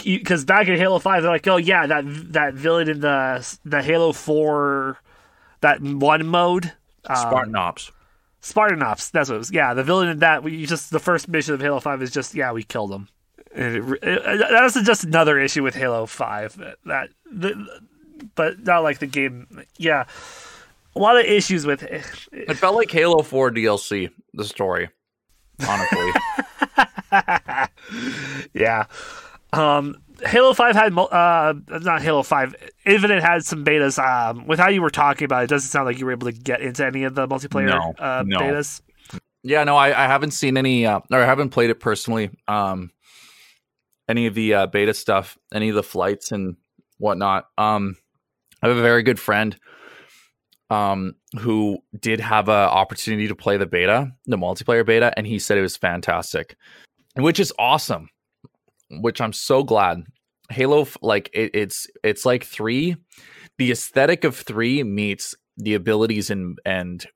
because back in Halo 5, they're like, oh yeah, that villain in the Halo 4, that one mode, Spartan Ops, that's what it was. Yeah, the villain in that, the first mission of Halo 5 is just, yeah, we killed him. That was just another issue with Halo 5. But not like the game. Yeah. A lot of issues with it. It felt like Halo 4 DLC, the story. Honestly. Yeah. Halo 5 had, not Halo 5, Infinite had some betas. With how you were talking about it, doesn't sound like you were able to get into any of the multiplayer betas. Yeah, no, I haven't seen any, or I haven't played it personally. Any of the beta stuff, any of the flights and whatnot. I have a very good friend who did have an opportunity to play the multiplayer beta, and he said it was fantastic, which is awesome. Which I'm so glad. Halo, like it's like 3. The aesthetic of 3 meets the abilities and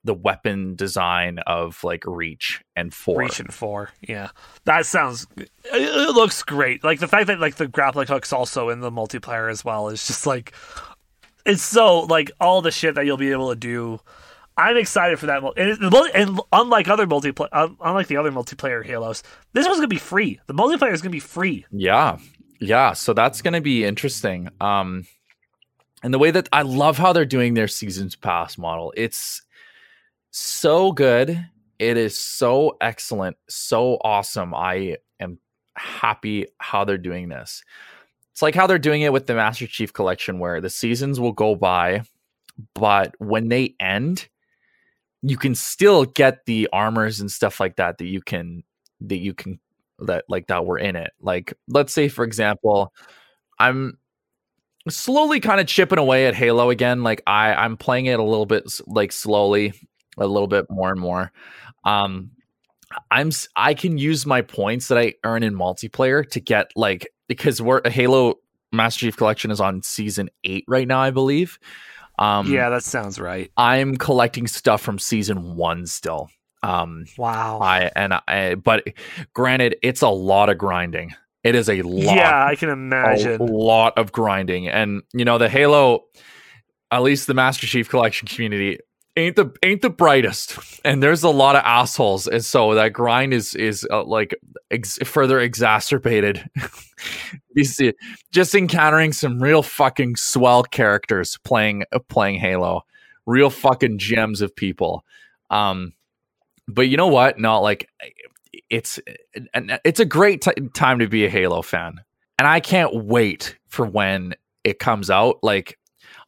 the weapon design of like Reach and 4. Yeah, that sounds. It looks great. Like the fact that like the grappling hook's also in the multiplayer as well is just like, it's so like all the shit that you'll be able to do. I'm excited for that. And unlike the other multiplayer Halos, this one's going to be free. The multiplayer is going to be free. Yeah. So that's going to be interesting. And the way that I love how they're doing their Seasons Pass model. It's so good. It is so excellent. So awesome. I am happy how they're doing this. It's like how they're doing it with the Master Chief Collection, where the seasons will go by, but when they end, you can still get the armors and stuff like that that were in it. Like, let's say, for example, I'm slowly kind of chipping away at Halo again. Like, I'm playing it a little bit, like slowly, a little bit more and more. I can use my points that I earn in multiplayer to get like, because we're Halo Master Chief Collection is on season 8 right now, I believe. Yeah, that sounds right. I'm collecting stuff from season 1 still. Wow. But granted, it's a lot of grinding. It is a lot. Yeah, I can imagine. A lot of grinding. And, you know, the Halo at least the Master Chief Collection community ain't the brightest, and there's a lot of assholes, and so that grind is further exacerbated. You see, just encountering some real fucking swell characters playing Halo, real fucking gems of people. But you know what? No, like it's a great time to be a Halo fan, and I can't wait for when it comes out. Like,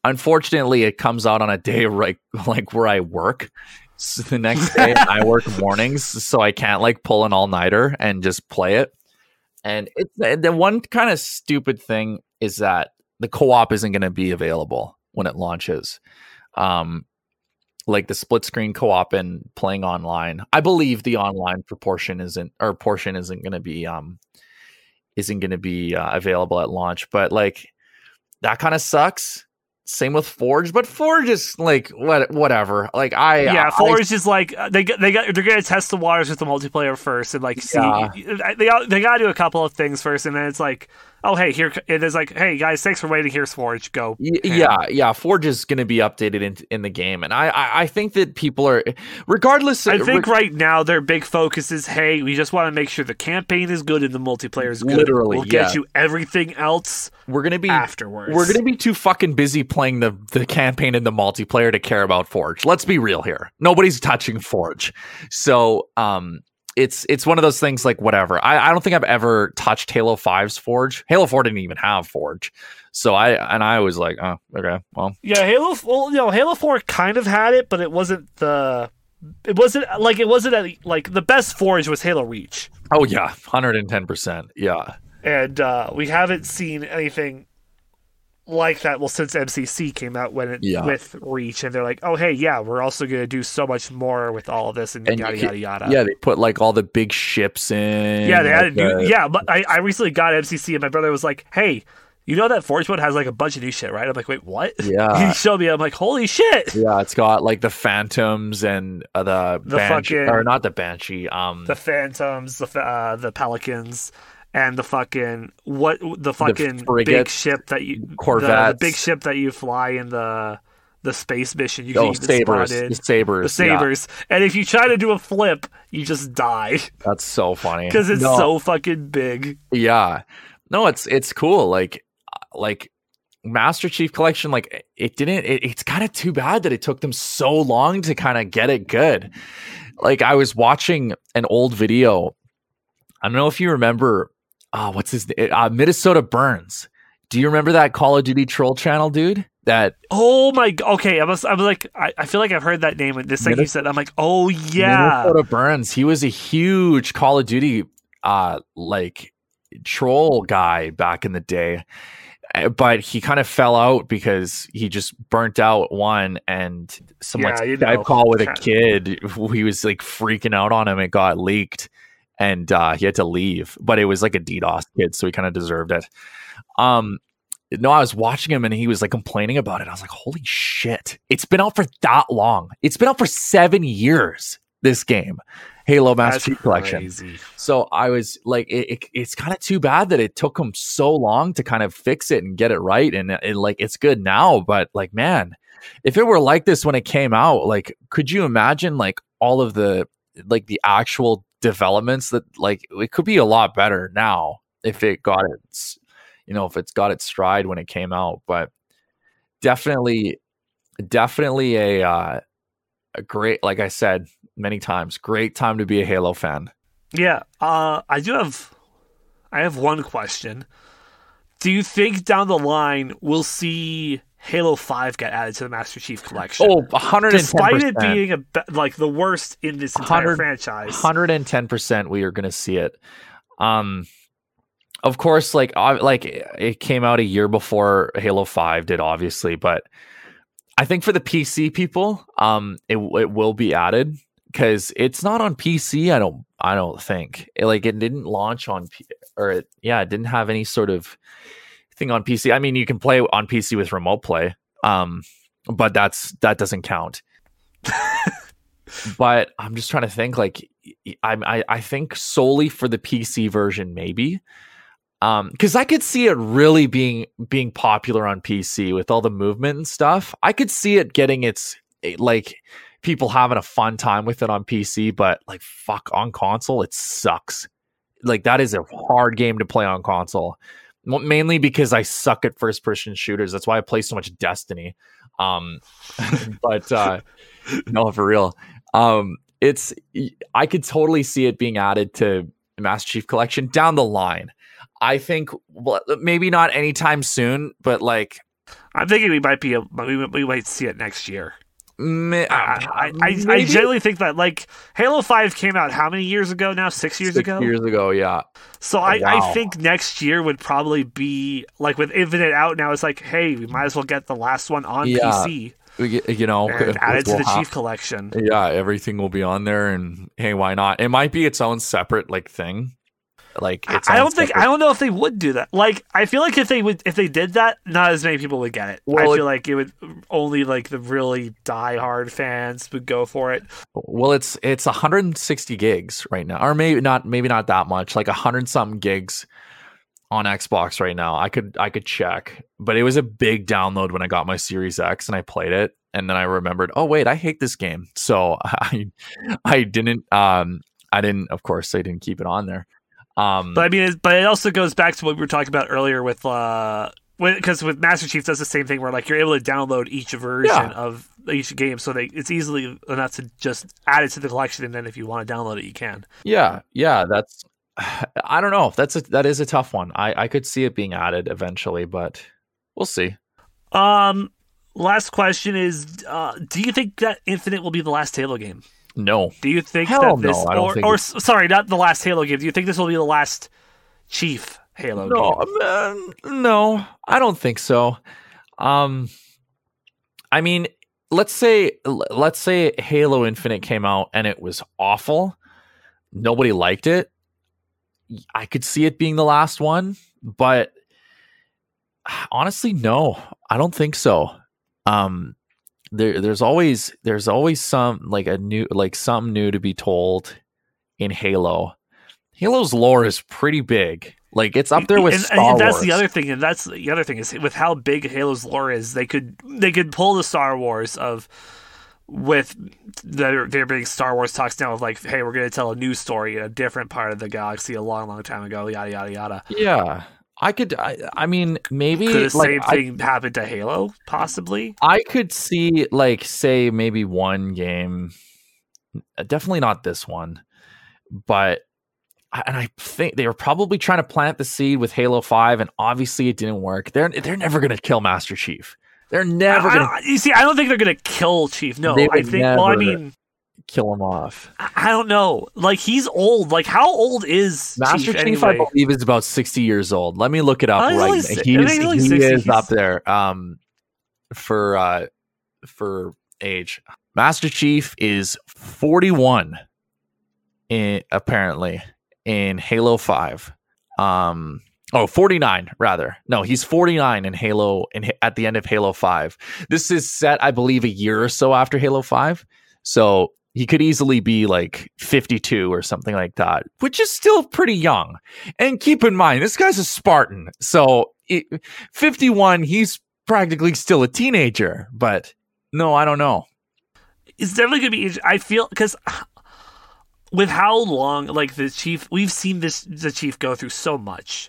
unfortunately, it comes out on a day like where I work. So the next day I work mornings, so I can't like pull an all-nighter and just play it. And it's the one kind of stupid thing is that the co-op isn't going to be available when it launches. Like the split screen co-op and playing online. I believe the online portion isn't going to be available at launch, but like that kind of sucks. Same with Forge, but Forge is like whatever. Like Forge is like they're gonna test the waters with the multiplayer first and like see they gotta do a couple of things first, and then it's like, oh hey, here it is, like, hey guys, thanks for waiting, here's Forge, go. Yeah, Forge is gonna be updated in the game, and I think that people are right now their big focus is, hey, we just want to make sure the campaign is good and the multiplayer is good. Literally, we'll get you everything else. We're gonna be afterwards. We're gonna be too fucking busy playing the campaign and the multiplayer to care about Forge. Let's be real here. Nobody's touching Forge. So it's one of those things, like, whatever. I don't think I've ever touched Halo 5's Forge. Halo 4 didn't even have Forge. So I was like, oh, okay, well. Yeah, Halo 4 kind of had it, but it wasn't the best Forge was Halo Reach. Oh yeah, 110%. Yeah. And we haven't seen anything like that. Well, since MCC came out with Reach, and they're like, oh hey, yeah, we're also gonna do so much more with all of this and yada yada. Yeah, they put like all the big ships in. Yeah, they added new. Yeah, but I recently got MCC, and my brother was like, hey, you know that Forge mode has like a bunch of new shit, right? I'm like, wait, what? Yeah. He showed me. I'm like, holy shit. Yeah, it's got like the Phantoms and the Banshee, fucking, or not the Banshee. The Phantoms, the Pelicans. And the big ship that you fly in the space mission. You can the sabers. Yeah. And if you try to do a flip, you just die. That's so funny because it's so fucking big. Yeah, no, it's cool. Like Master Chief Collection. Like it didn't. It's kind of too bad that it took them so long to kind of get it good. Like I was watching an old video. I don't know if you remember. What's his name? Minnesota Burns. Do you remember that Call of Duty troll channel, dude? That. Oh my. Okay, I feel like I've heard that name. This thing you said, I'm like, oh yeah. Minnesota Burns. He was a huge Call of Duty, like troll guy back in the day, but he kind of fell out because he just burnt out one and someone Skype call with a kid. He was like freaking out on him. It got leaked. And he had to leave, but it was like a DDoS kid, so he kind of deserved it. I was watching him, and he was like complaining about it. I was like, holy shit. It's been out for that long. It's been out for 7 years, this game, Halo Master Chief Collection. So I was like, it's kind of too bad that it took him so long to kind of fix it and get it right. And it's good now, but like, man, if it were like this when it came out, like, could you imagine like all of the, like the actual developments that, like, it could be a lot better now if it got its, you know, if it's got its stride when it came out. But definitely a great, like I said many times, great time to be a Halo fan. Yeah. I have one question. Do you think down the line we'll see Halo 5 got added to the Master Chief Collection? Oh, 110%. Despite it being the worst in this entire franchise. 110% we are going to see it. Of course, like it came out a year before Halo 5 did, obviously, but I think for the PC people, it will be added because it's not on PC, I don't think. It didn't launch on it didn't have any sort of thing on PC. I mean, you can play on PC with remote play, but that doesn't count. But I'm just trying to think. Like, I think solely for the PC version, maybe. Because I could see it really being popular on PC with all the movement and stuff. I could see it getting its, like, people having a fun time with it on PC, but, like, fuck, on console, it sucks. Like, that is a hard game to play on console, mainly because I suck at first-person shooters. That's why I play so much Destiny. But no, for real. I could totally see it being added to Master Chief Collection down the line. I think, well, maybe not anytime soon, but like, I'm thinking we might see it next year. I generally think that, like, Halo 5 came out how many years ago now? 6 years ago? 6 years ago, yeah. So I think next year would probably be, like, with Infinite out now, it's like, hey, we might as well get the last one on PC. You know, add it to the Chief Collection. Yeah, everything will be on there, and hey, why not? It might be its own separate, like, thing. Like, I don't know if they would do that. Like, I feel like if they did that, not as many people would get it. Well, I feel like it would only, like, the really diehard fans would go for it. Well, it's 160 gigs right now, or maybe not that much, like 100-something gigs on Xbox right now. I could check, but it was a big download when I got my Series X and I played it, and then I remembered, oh wait, I hate this game, so I didn't keep it on there. But I mean, but it also goes back to what we were talking about earlier with, because with Master Chief does the same thing where, like, you're able to download each version of each game, so it's easily enough to just add it to the collection, and then if you want to download it, you can. Yeah, that's, I don't know. That is a tough one. I could see it being added eventually, but we'll see. Last question is, do you think that Infinite will be the last Halo game? No. Do you think not the last Halo game? Do you think this will be the last Chief Halo game? No, I don't think so. I mean, let's say Halo Infinite came out and it was awful. Nobody liked it. I could see it being the last one, but honestly, no, I don't think so. There's always some, like, a new, like, something new to be told in Halo. Halo's lore is pretty big. Like, it's up there with Star Wars. And that's the other thing is with how big Halo's lore is, they could pull the Star Wars of, with their big Star Wars talks now of, like, hey, we're gonna tell a new story in a different part of the galaxy a long, long time ago, yada yada yada. Yeah. Could the same thing happen to Halo, possibly? I could see, like, say, maybe one game. Definitely not this one. But, and I think they were probably trying to plant the seed with Halo 5, and obviously it didn't work. They're never going to kill Master Chief. They're never going to... You see, I don't think they're going to kill Chief. No, I think... Well, I mean... kill him off. I don't know. Like, he's old. Like, how old is Master Chief? Anyway? I believe is about 60 years old. Let me look it up. He is up there for age. Master Chief is 41 apparently in Halo 5. 49 rather. No, he's 49 in Halo at the end of Halo 5. This is set, I believe, a year or so after Halo 5. So he could easily be like 52 or something like that, which is still pretty young. And keep in mind, this guy's a Spartan. So 51, he's practically still a teenager. But no, I don't know. It's definitely going to be, I feel, because with how long, like, the Chief, we've seen the Chief go through so much.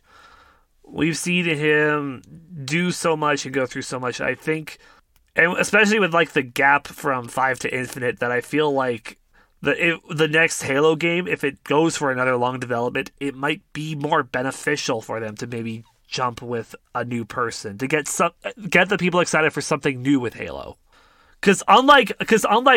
We've seen him do so much and go through so much. I think... And especially with, like, the gap from 5 to Infinite, that I feel like the next Halo game, if it goes for another long development, it might be more beneficial for them to maybe jump with a new person, to get the people excited for something new with Halo. Because unlike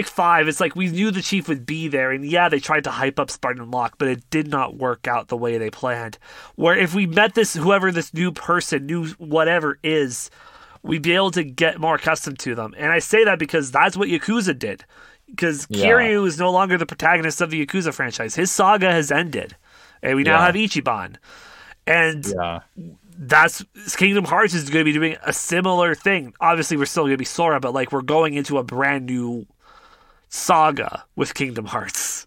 5, it's like we knew the Chief would be there, and yeah, they tried to hype up Spartan Locke, but it did not work out the way they planned. Where if we met whoever this new person, new whatever is... we'd be able to get more accustomed to them. And I say that because that's what Yakuza did. Because Kiryu is no longer the protagonist of the Yakuza franchise. His saga has ended. And we now have Ichiban. And that's Kingdom Hearts is going to be doing a similar thing. Obviously, we're still going to be Sora, but, like, we're going into a brand new saga with Kingdom Hearts.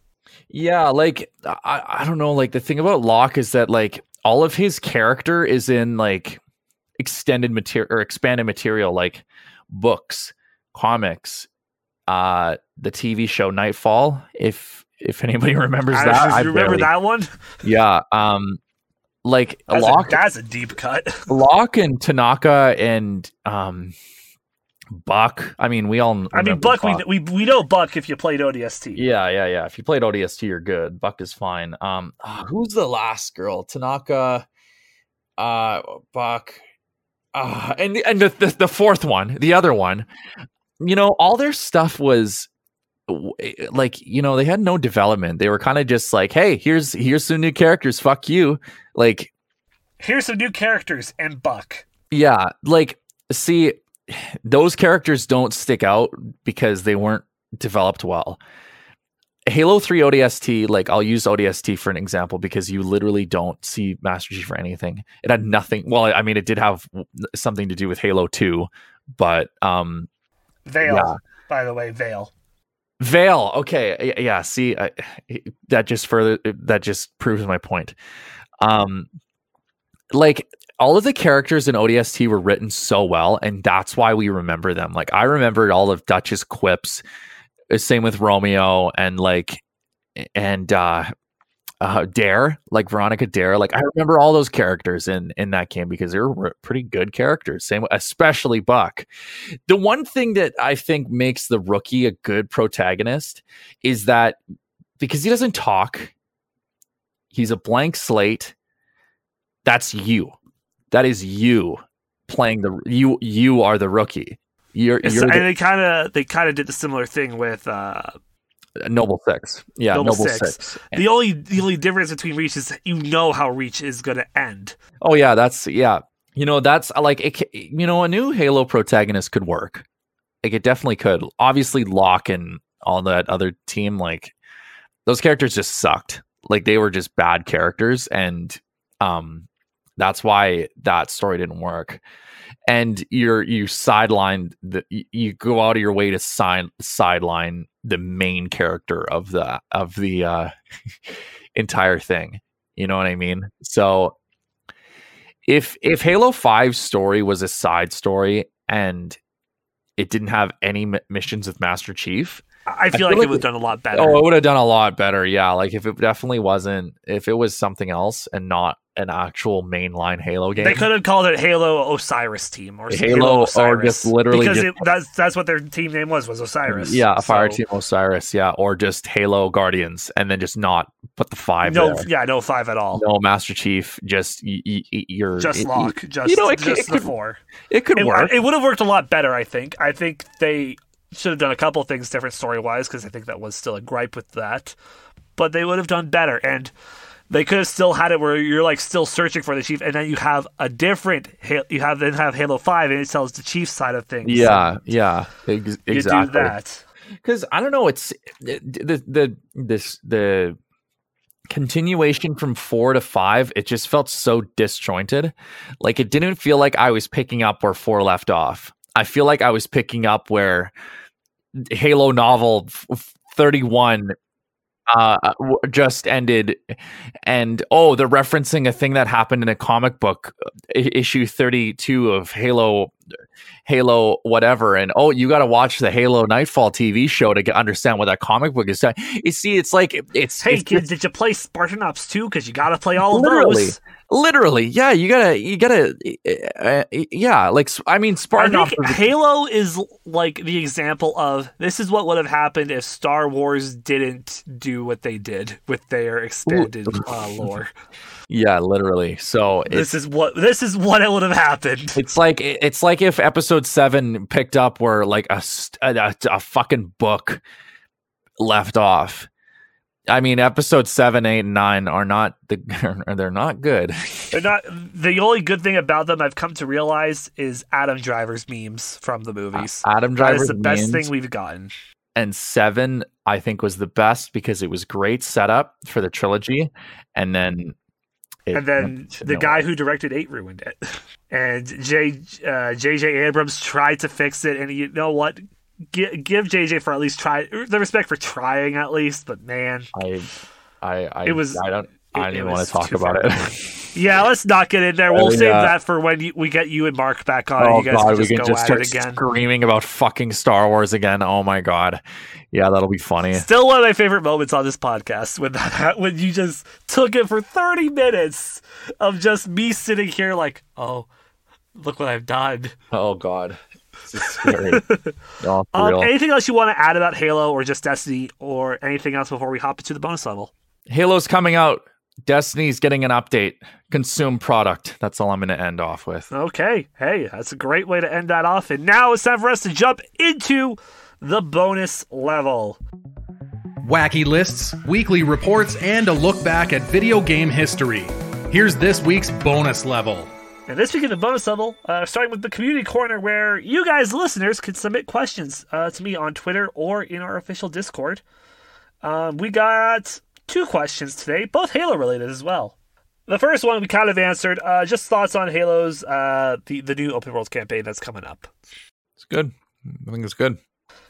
Yeah, like, I don't know. Like, the thing about Locke is that, like, all of his character is in like extended material or expanded material, like books, comics, the TV show Nightfall. If anybody remembers that, I remember that one. Yeah. Like that's a deep cut. Locke and Tanaka and Buck. I mean, Buck. We know Buck if you played ODST. Yeah. If you played ODST, you're good. Buck is fine. Who's the last girl? Tanaka, Buck, and the fourth one, the other one. You know, all their stuff was like, you know, they had no development. They were kind of just like, hey, here's some new characters. Fuck you. Like, here's some new characters and Buck. Yeah, like, see, those characters don't stick out because they weren't developed well. Halo 3 ODST, like, I'll use ODST for an example because you literally don't see Master Chief for anything. It had nothing. Well, I mean, it did have something to do with Halo 2, but Veil, yeah. By the way, Veil. Okay, yeah. See, that just proves my point. Like, all of the characters in ODST were written so well, and that's why we remember them. Like, I remembered all of Dutch's quips. Same with Romeo and Dare, like Veronica Dare. Like, I remember all those characters in that game because they were pretty good characters. Same, especially Buck. The one thing that I think makes the rookie a good protagonist is that because he doesn't talk, he's a blank slate. That's you. That is you playing you are the rookie. They kind of did the similar thing with Noble Six. Yeah, Noble Six. The only difference between Reach is you know how Reach is going to end. Oh yeah, that's like it, you know, a new Halo protagonist could work. Like, it definitely could. Obviously Locke and all that other team, like, those characters just sucked. Like, they were just bad characters, and that's why that story didn't work. And you go out of your way to sideline the main character of the entire thing. You know what I mean? So if Halo 5's story was a side story and it didn't have any missions with Master Chief, I feel like it would have done a lot better. Oh, it would have done a lot better. Yeah. Like, if it definitely wasn't, if it was something else and not an actual mainline Halo game, they could have called it Halo Osiris Team or Halo Osiris, or just literally because that's what their team name was Osiris. Yeah. Fire Team Osiris. Yeah. Or just Halo Guardians, and then just not put the 5. No. There. Yeah. No 5 at all. No Master Chief. Just you're just Locke. Just, you know, it could, the 4. It could work. It would have worked a lot better. I think they should have done a couple of things different story-wise, because I think that was still a gripe with that. But they would have done better, and they could have still had it where you're like still searching for the Chief, and then you have a different you have Halo 5, and it tells the Chief side of things. Yeah, so yeah, exactly. You do that because I don't know. It's the continuation from 4 to 5. It just felt so disjointed. Like, it didn't feel like I was picking up where 4 left off. I feel like I was picking up where Halo Novel 31 just ended, and they're referencing a thing that happened in a comic book, issue 32 of Halo whatever, and you got to watch the Halo Nightfall TV show to understand what that comic book is. You see, it's like it's hey, kids, did you play Spartan Ops 2? Because you got to play all of those. Literally, yeah, you gotta, like, I mean, Spartan Ops. Halo is like the example of this is what would have happened if Star Wars didn't do what they did with their expanded lore. Yeah, literally. So this is what it would have happened. It's like if Episode 7 picked up where like a fucking book left off. I mean, Episode 7, 8, and 9 are not they're not good. They're not. The only good thing about them I've come to realize is Adam Driver's memes from the movies. Adam Driver's memes. That is the best thing we've gotten. And 7, I think, was the best because it was great setup for the trilogy, and then the guy who directed 8 ruined it, and J.J. Abrams tried to fix it, and you know what? Give JJ for at least try the respect for trying at least, but man, I it was I don't I didn't want to talk about it. Yeah, let's not get in there. We'll save that for when we get you and Mark back on. Oh, you guys God, we can just start screaming about fucking Star Wars again. Oh my God. Yeah, that'll be funny. Still one of my favorite moments on this podcast when you just took it for 30 minutes of just me sitting here like, oh, look what I've done. Oh God. This is scary. No, anything else you want to add about Halo or just Destiny or anything else before we hop into the bonus level? Halo's coming out. Destiny's getting an update. Consume product. That's all I'm going to end off with. Okay. Hey, that's a great way to end that off. And now it's time for us to jump into the bonus level. Wacky lists, weekly reports, and a look back at video game history. Here's this week's bonus level. And this week in the bonus level, starting with the community corner where you guys, listeners, can submit questions to me on Twitter or in our official Discord. We got 2 questions today, both Halo-related as well. The first one we kind of answered, just thoughts on Halo's, the new open world campaign that's coming up. It's good. I think it's good.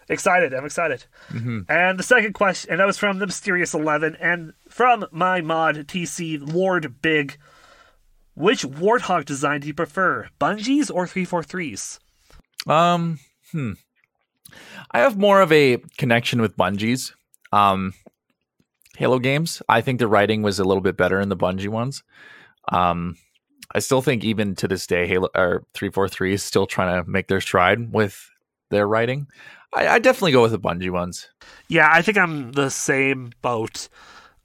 Excited. I'm excited. Mm-hmm. And the second question, and that was from the Mysterious 11, and from my mod, TC Lord Big, which Warthog design do you prefer, Bungie's or 343's? I have more of a connection with Bungie's. Halo games. I think the writing was a little bit better in the Bungie ones. I still think even to this day, Halo or 343 is still trying to make their stride with their writing. I definitely go with the Bungie ones. Yeah, I think I'm the same boat.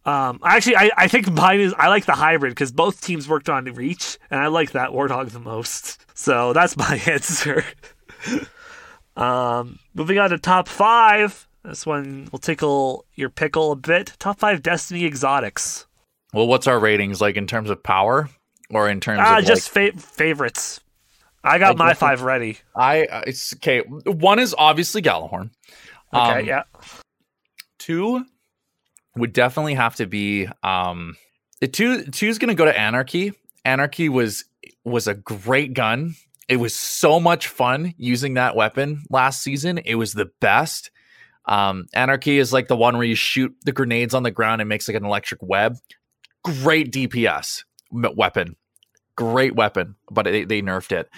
Actually, I think mine is, I like the hybrid because both teams worked on Reach, and I like that Warthog the most. So that's my answer. Moving on to top 5. This one will tickle your pickle a bit. Top 5 Destiny exotics. Well, what's our ratings like in terms of power, or in terms of just like favorites? I got my 5 ready. It's okay. 1 is obviously Galahorn. Okay, yeah. 2 would definitely have to be two is going to go to Anarchy. Anarchy was a great gun. It was so much fun using that weapon last season. It was the best. Anarchy is like the one where you shoot the grenades on the ground and makes like an electric web. Great DPS weapon. Great weapon, but they nerfed it.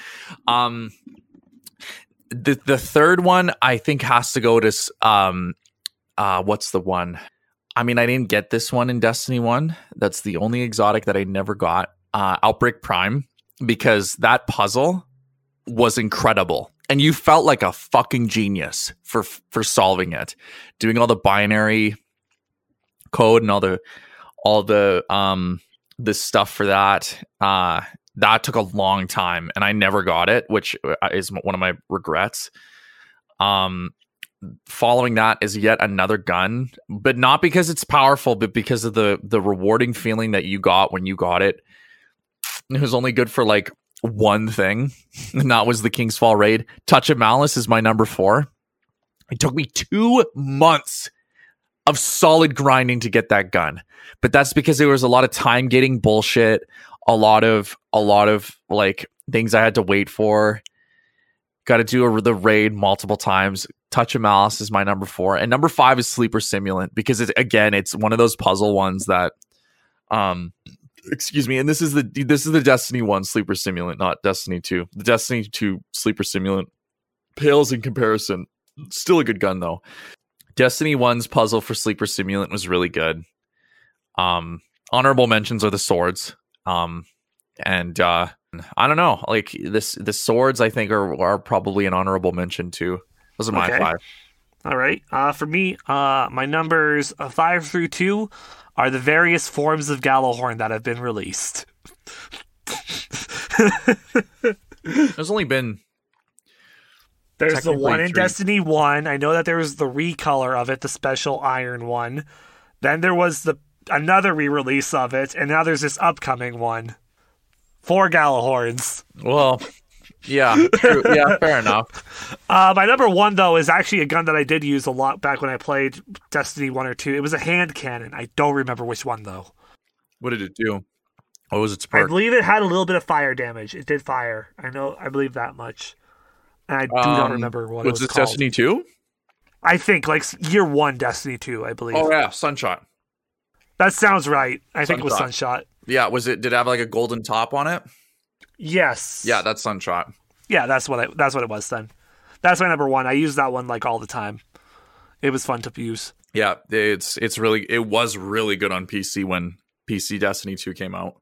The third one I think has to go to what's the one? I mean, I didn't get this one in Destiny 1. That's the only exotic that I never got. Outbreak Prime, because that puzzle was incredible. And you felt like a fucking genius for solving it, doing all the binary code and all the this stuff for that. That took a long time, and I never got it, which is one of my regrets. Following that is yet another gun, but not because it's powerful, but because of the rewarding feeling that you got when you got it. It was only good for like one thing, and that was the King's Fall raid. Touch of Malice is my number 4. It took me 2 months of solid grinding to get that gun, but that's because there was a lot of time getting bullshit, a lot of like things I had to wait for. Got to do the raid multiple times. Touch of Malice is my number 4, and number 5 is Sleeper Simulant, because it's one of those puzzle ones that excuse me, and this is the Destiny 1 Sleeper Simulant, not Destiny 2. The Destiny 2 Sleeper Simulant pales in comparison. Still a good gun though. Destiny 1's puzzle for Sleeper Simulant was really good. Honorable mentions are the swords. And I don't know, like the swords I think are probably an honorable mention too. Those are my 5. All right. For me, my numbers 5 through 2 are the various forms of Galahorn that have been released. There's the one in Destiny 1. I know that there was the recolor of it, the special iron one. Then there was another re-release of it, and now there's this upcoming one. 4 Galahorns. Well, yeah, true. Yeah, fair enough. My number 1 though is actually a gun that I did use a lot back when I played Destiny 1 or 2. It was a hand cannon. I don't remember which one though. What did it do? What was its perk? I believe it had a little bit of fire damage. It did fire. I believe that much. And I do not remember what it was called. Was this Destiny 2? I think like year 1 Destiny 2, I believe. Oh yeah, Sunshot. That sounds right. I think it was Sunshot. Yeah, was it? Did it have like a golden top on it? Yes. Yeah, that's Sunshot. Yeah, that's what it was then. That's my number one. I use that one like all the time. It was fun to use. Yeah, it was really good on PC when PC Destiny 2 came out.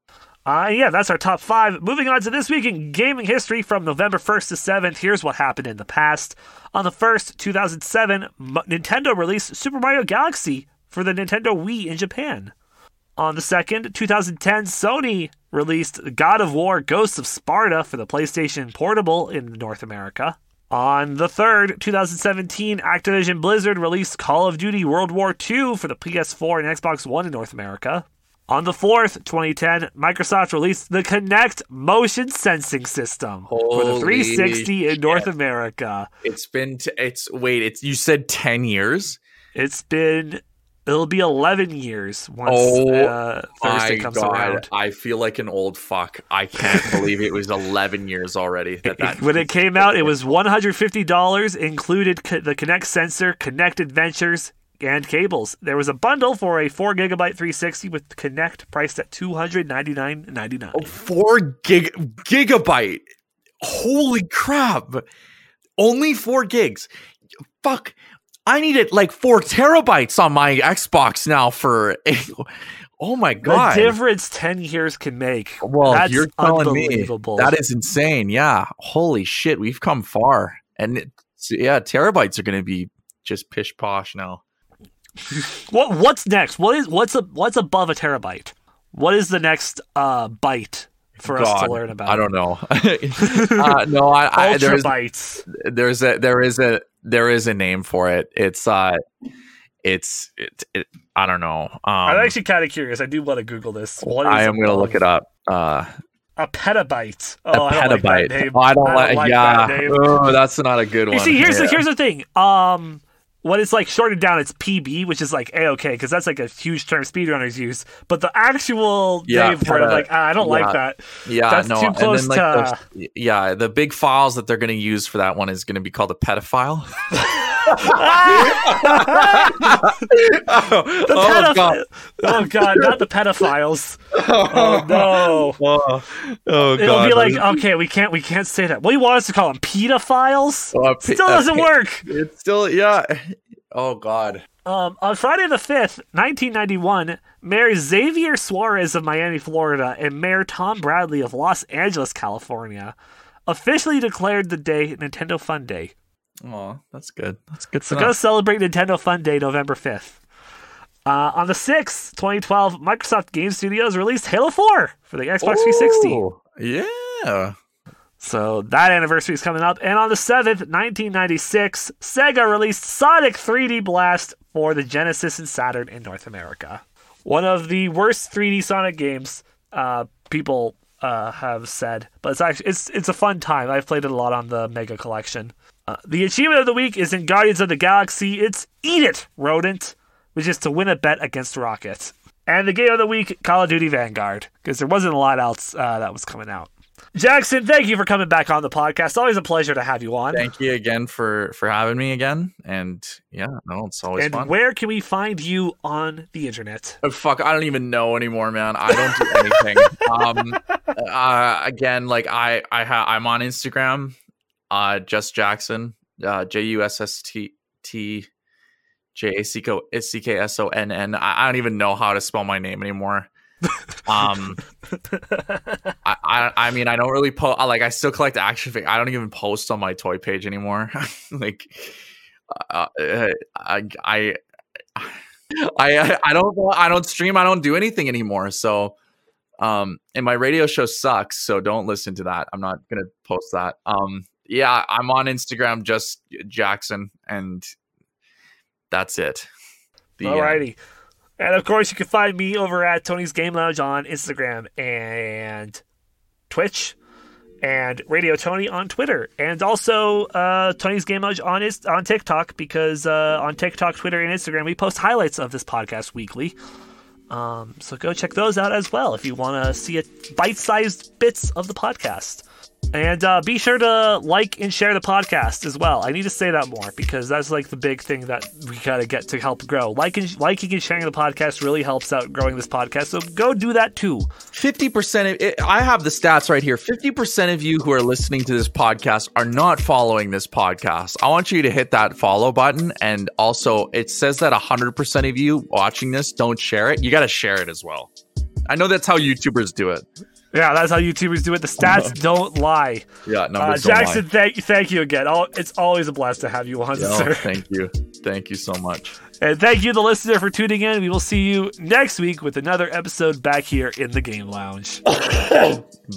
Yeah, that's our top five. Moving on to this week in gaming history from November 1st to 7th. Here's what happened in the past. On the 1st, 2007, Nintendo released Super Mario Galaxy for the Nintendo Wii in Japan. On the 2nd, 2010, Sony released God of War Ghosts of Sparta for the PlayStation Portable in North America. On the 3rd, 2017, Activision Blizzard released Call of Duty World War II for the PS4 and Xbox One in North America. On the 4th, 2010, Microsoft released the Kinect motion sensing system for the 360 in North America. You said 10 years? It'll be 11 years once Thursday comes around. I feel like an old fuck. I can't believe it was 11 years already. When it came out, it was $150, included the Kinect sensor, Kinect adventures, and cables. There was a bundle for a 4GB 360 with Kinect priced at $299.99. Oh, 4GB? Holy crap. Only 4 gigs. Fuck. I needed like 4 terabytes on my Xbox now for... Oh my God. The difference 10 years can make. Well, that's you're telling me. That is insane. Yeah. Holy shit. We've come far. And terabytes are going to be just pish posh now. What's next? What's above a terabyte? What is the next byte for us to learn about? I don't know. Ultrabytes. There is a name for it. It's I don't know. I'm actually kind of curious. I do want to Google this. I am going to look it up. A petabyte. Oh, a petabyte. I don't like that name. Oh, that's not a good one. You see, here's the thing. What it's like shorted down, it's PB, which is like A-OK, because that's like a huge term speedrunners use. But the actual name for it, I'm like, I don't like that. Yeah, that's no, too close and then, like, to... the big files that they're going to use for that one is going to be called a pedophile. God. Oh, God, not the pedophiles. Oh, no. Oh, God. It'll be like, okay, we can't say that. Well, you want us to call them pedophiles? Still doesn't work. It's still, yeah. Oh, God. On Friday the 5th, 1991, Mayor Xavier Suarez of Miami, Florida, and Mayor Tom Bradley of Los Angeles, California, officially declared the day Nintendo Fun Day. Oh, that's good. That's good. So go celebrate Nintendo Fun Day, November 5th. On the 6th, 2012, Microsoft Game Studios released Halo 4 for the Xbox 360. Yeah. So that anniversary is coming up. And on the 7th, 1996, Sega released Sonic 3D Blast for the Genesis and Saturn in North America. One of the worst 3D Sonic games people have said, but it's a fun time. I've played it a lot on the Mega Collection. The achievement of the week is in Guardians of the Galaxy. It's Eat It, Rodent, which is to win a bet against Rocket. And the game of the week, Call of Duty Vanguard, because there wasn't a lot else that was coming out. Jackson, thank you for coming back on the podcast. Always a pleasure to have you on. Thank you again for having me again. And it's always fun. And where can we find you on the internet? Oh, fuck, I don't even know anymore, man. I don't do anything. Again, like I'm on Instagram. Just Jackson, JUSSTJACKSONN. I don't even know how to spell my name anymore. I mean, I don't really post. Like, I still collect action figures. I don't even post on my toy page anymore. Like, I don't stream. I don't do anything anymore. So, and my radio show sucks. So don't listen to that. I'm not gonna post that. Yeah, I'm on Instagram, just Jackson, and that's it. Alrighty. And of course, you can find me over at Tony's Game Lounge on Instagram and Twitch, and Radio Tony on Twitter, and also Tony's Game Lounge on TikTok, because on TikTok, Twitter, and Instagram, we post highlights of this podcast weekly. So go check those out as well if you want to see bite-sized bits of the podcast. And be sure to like and share the podcast as well. I need to say that more because that's like the big thing that we gotta get to help grow. Liking and sharing the podcast really helps out growing this podcast. So go do that too. 50%. I have the stats right here. 50% of you who are listening to this podcast are not following this podcast. I want you to hit that follow button. And also it says that 100% of you watching this don't share it. You gotta share it as well. I know that's how YouTubers do it. Yeah, that's how YouTubers do it. The stats don't lie. Yeah, numbers Jackson, don't lie. Thank you again. It's always a blast to have you on, sir. Thank you. Thank you so much. And thank you, the listener, for tuning in. We will see you next week with another episode back here in the Game Lounge.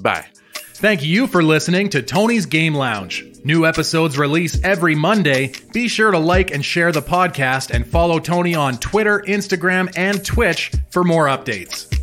Bye. Thank you for listening to Tony's Game Lounge. New episodes release every Monday. Be sure to like and share the podcast and follow Tony on Twitter, Instagram, and Twitch for more updates.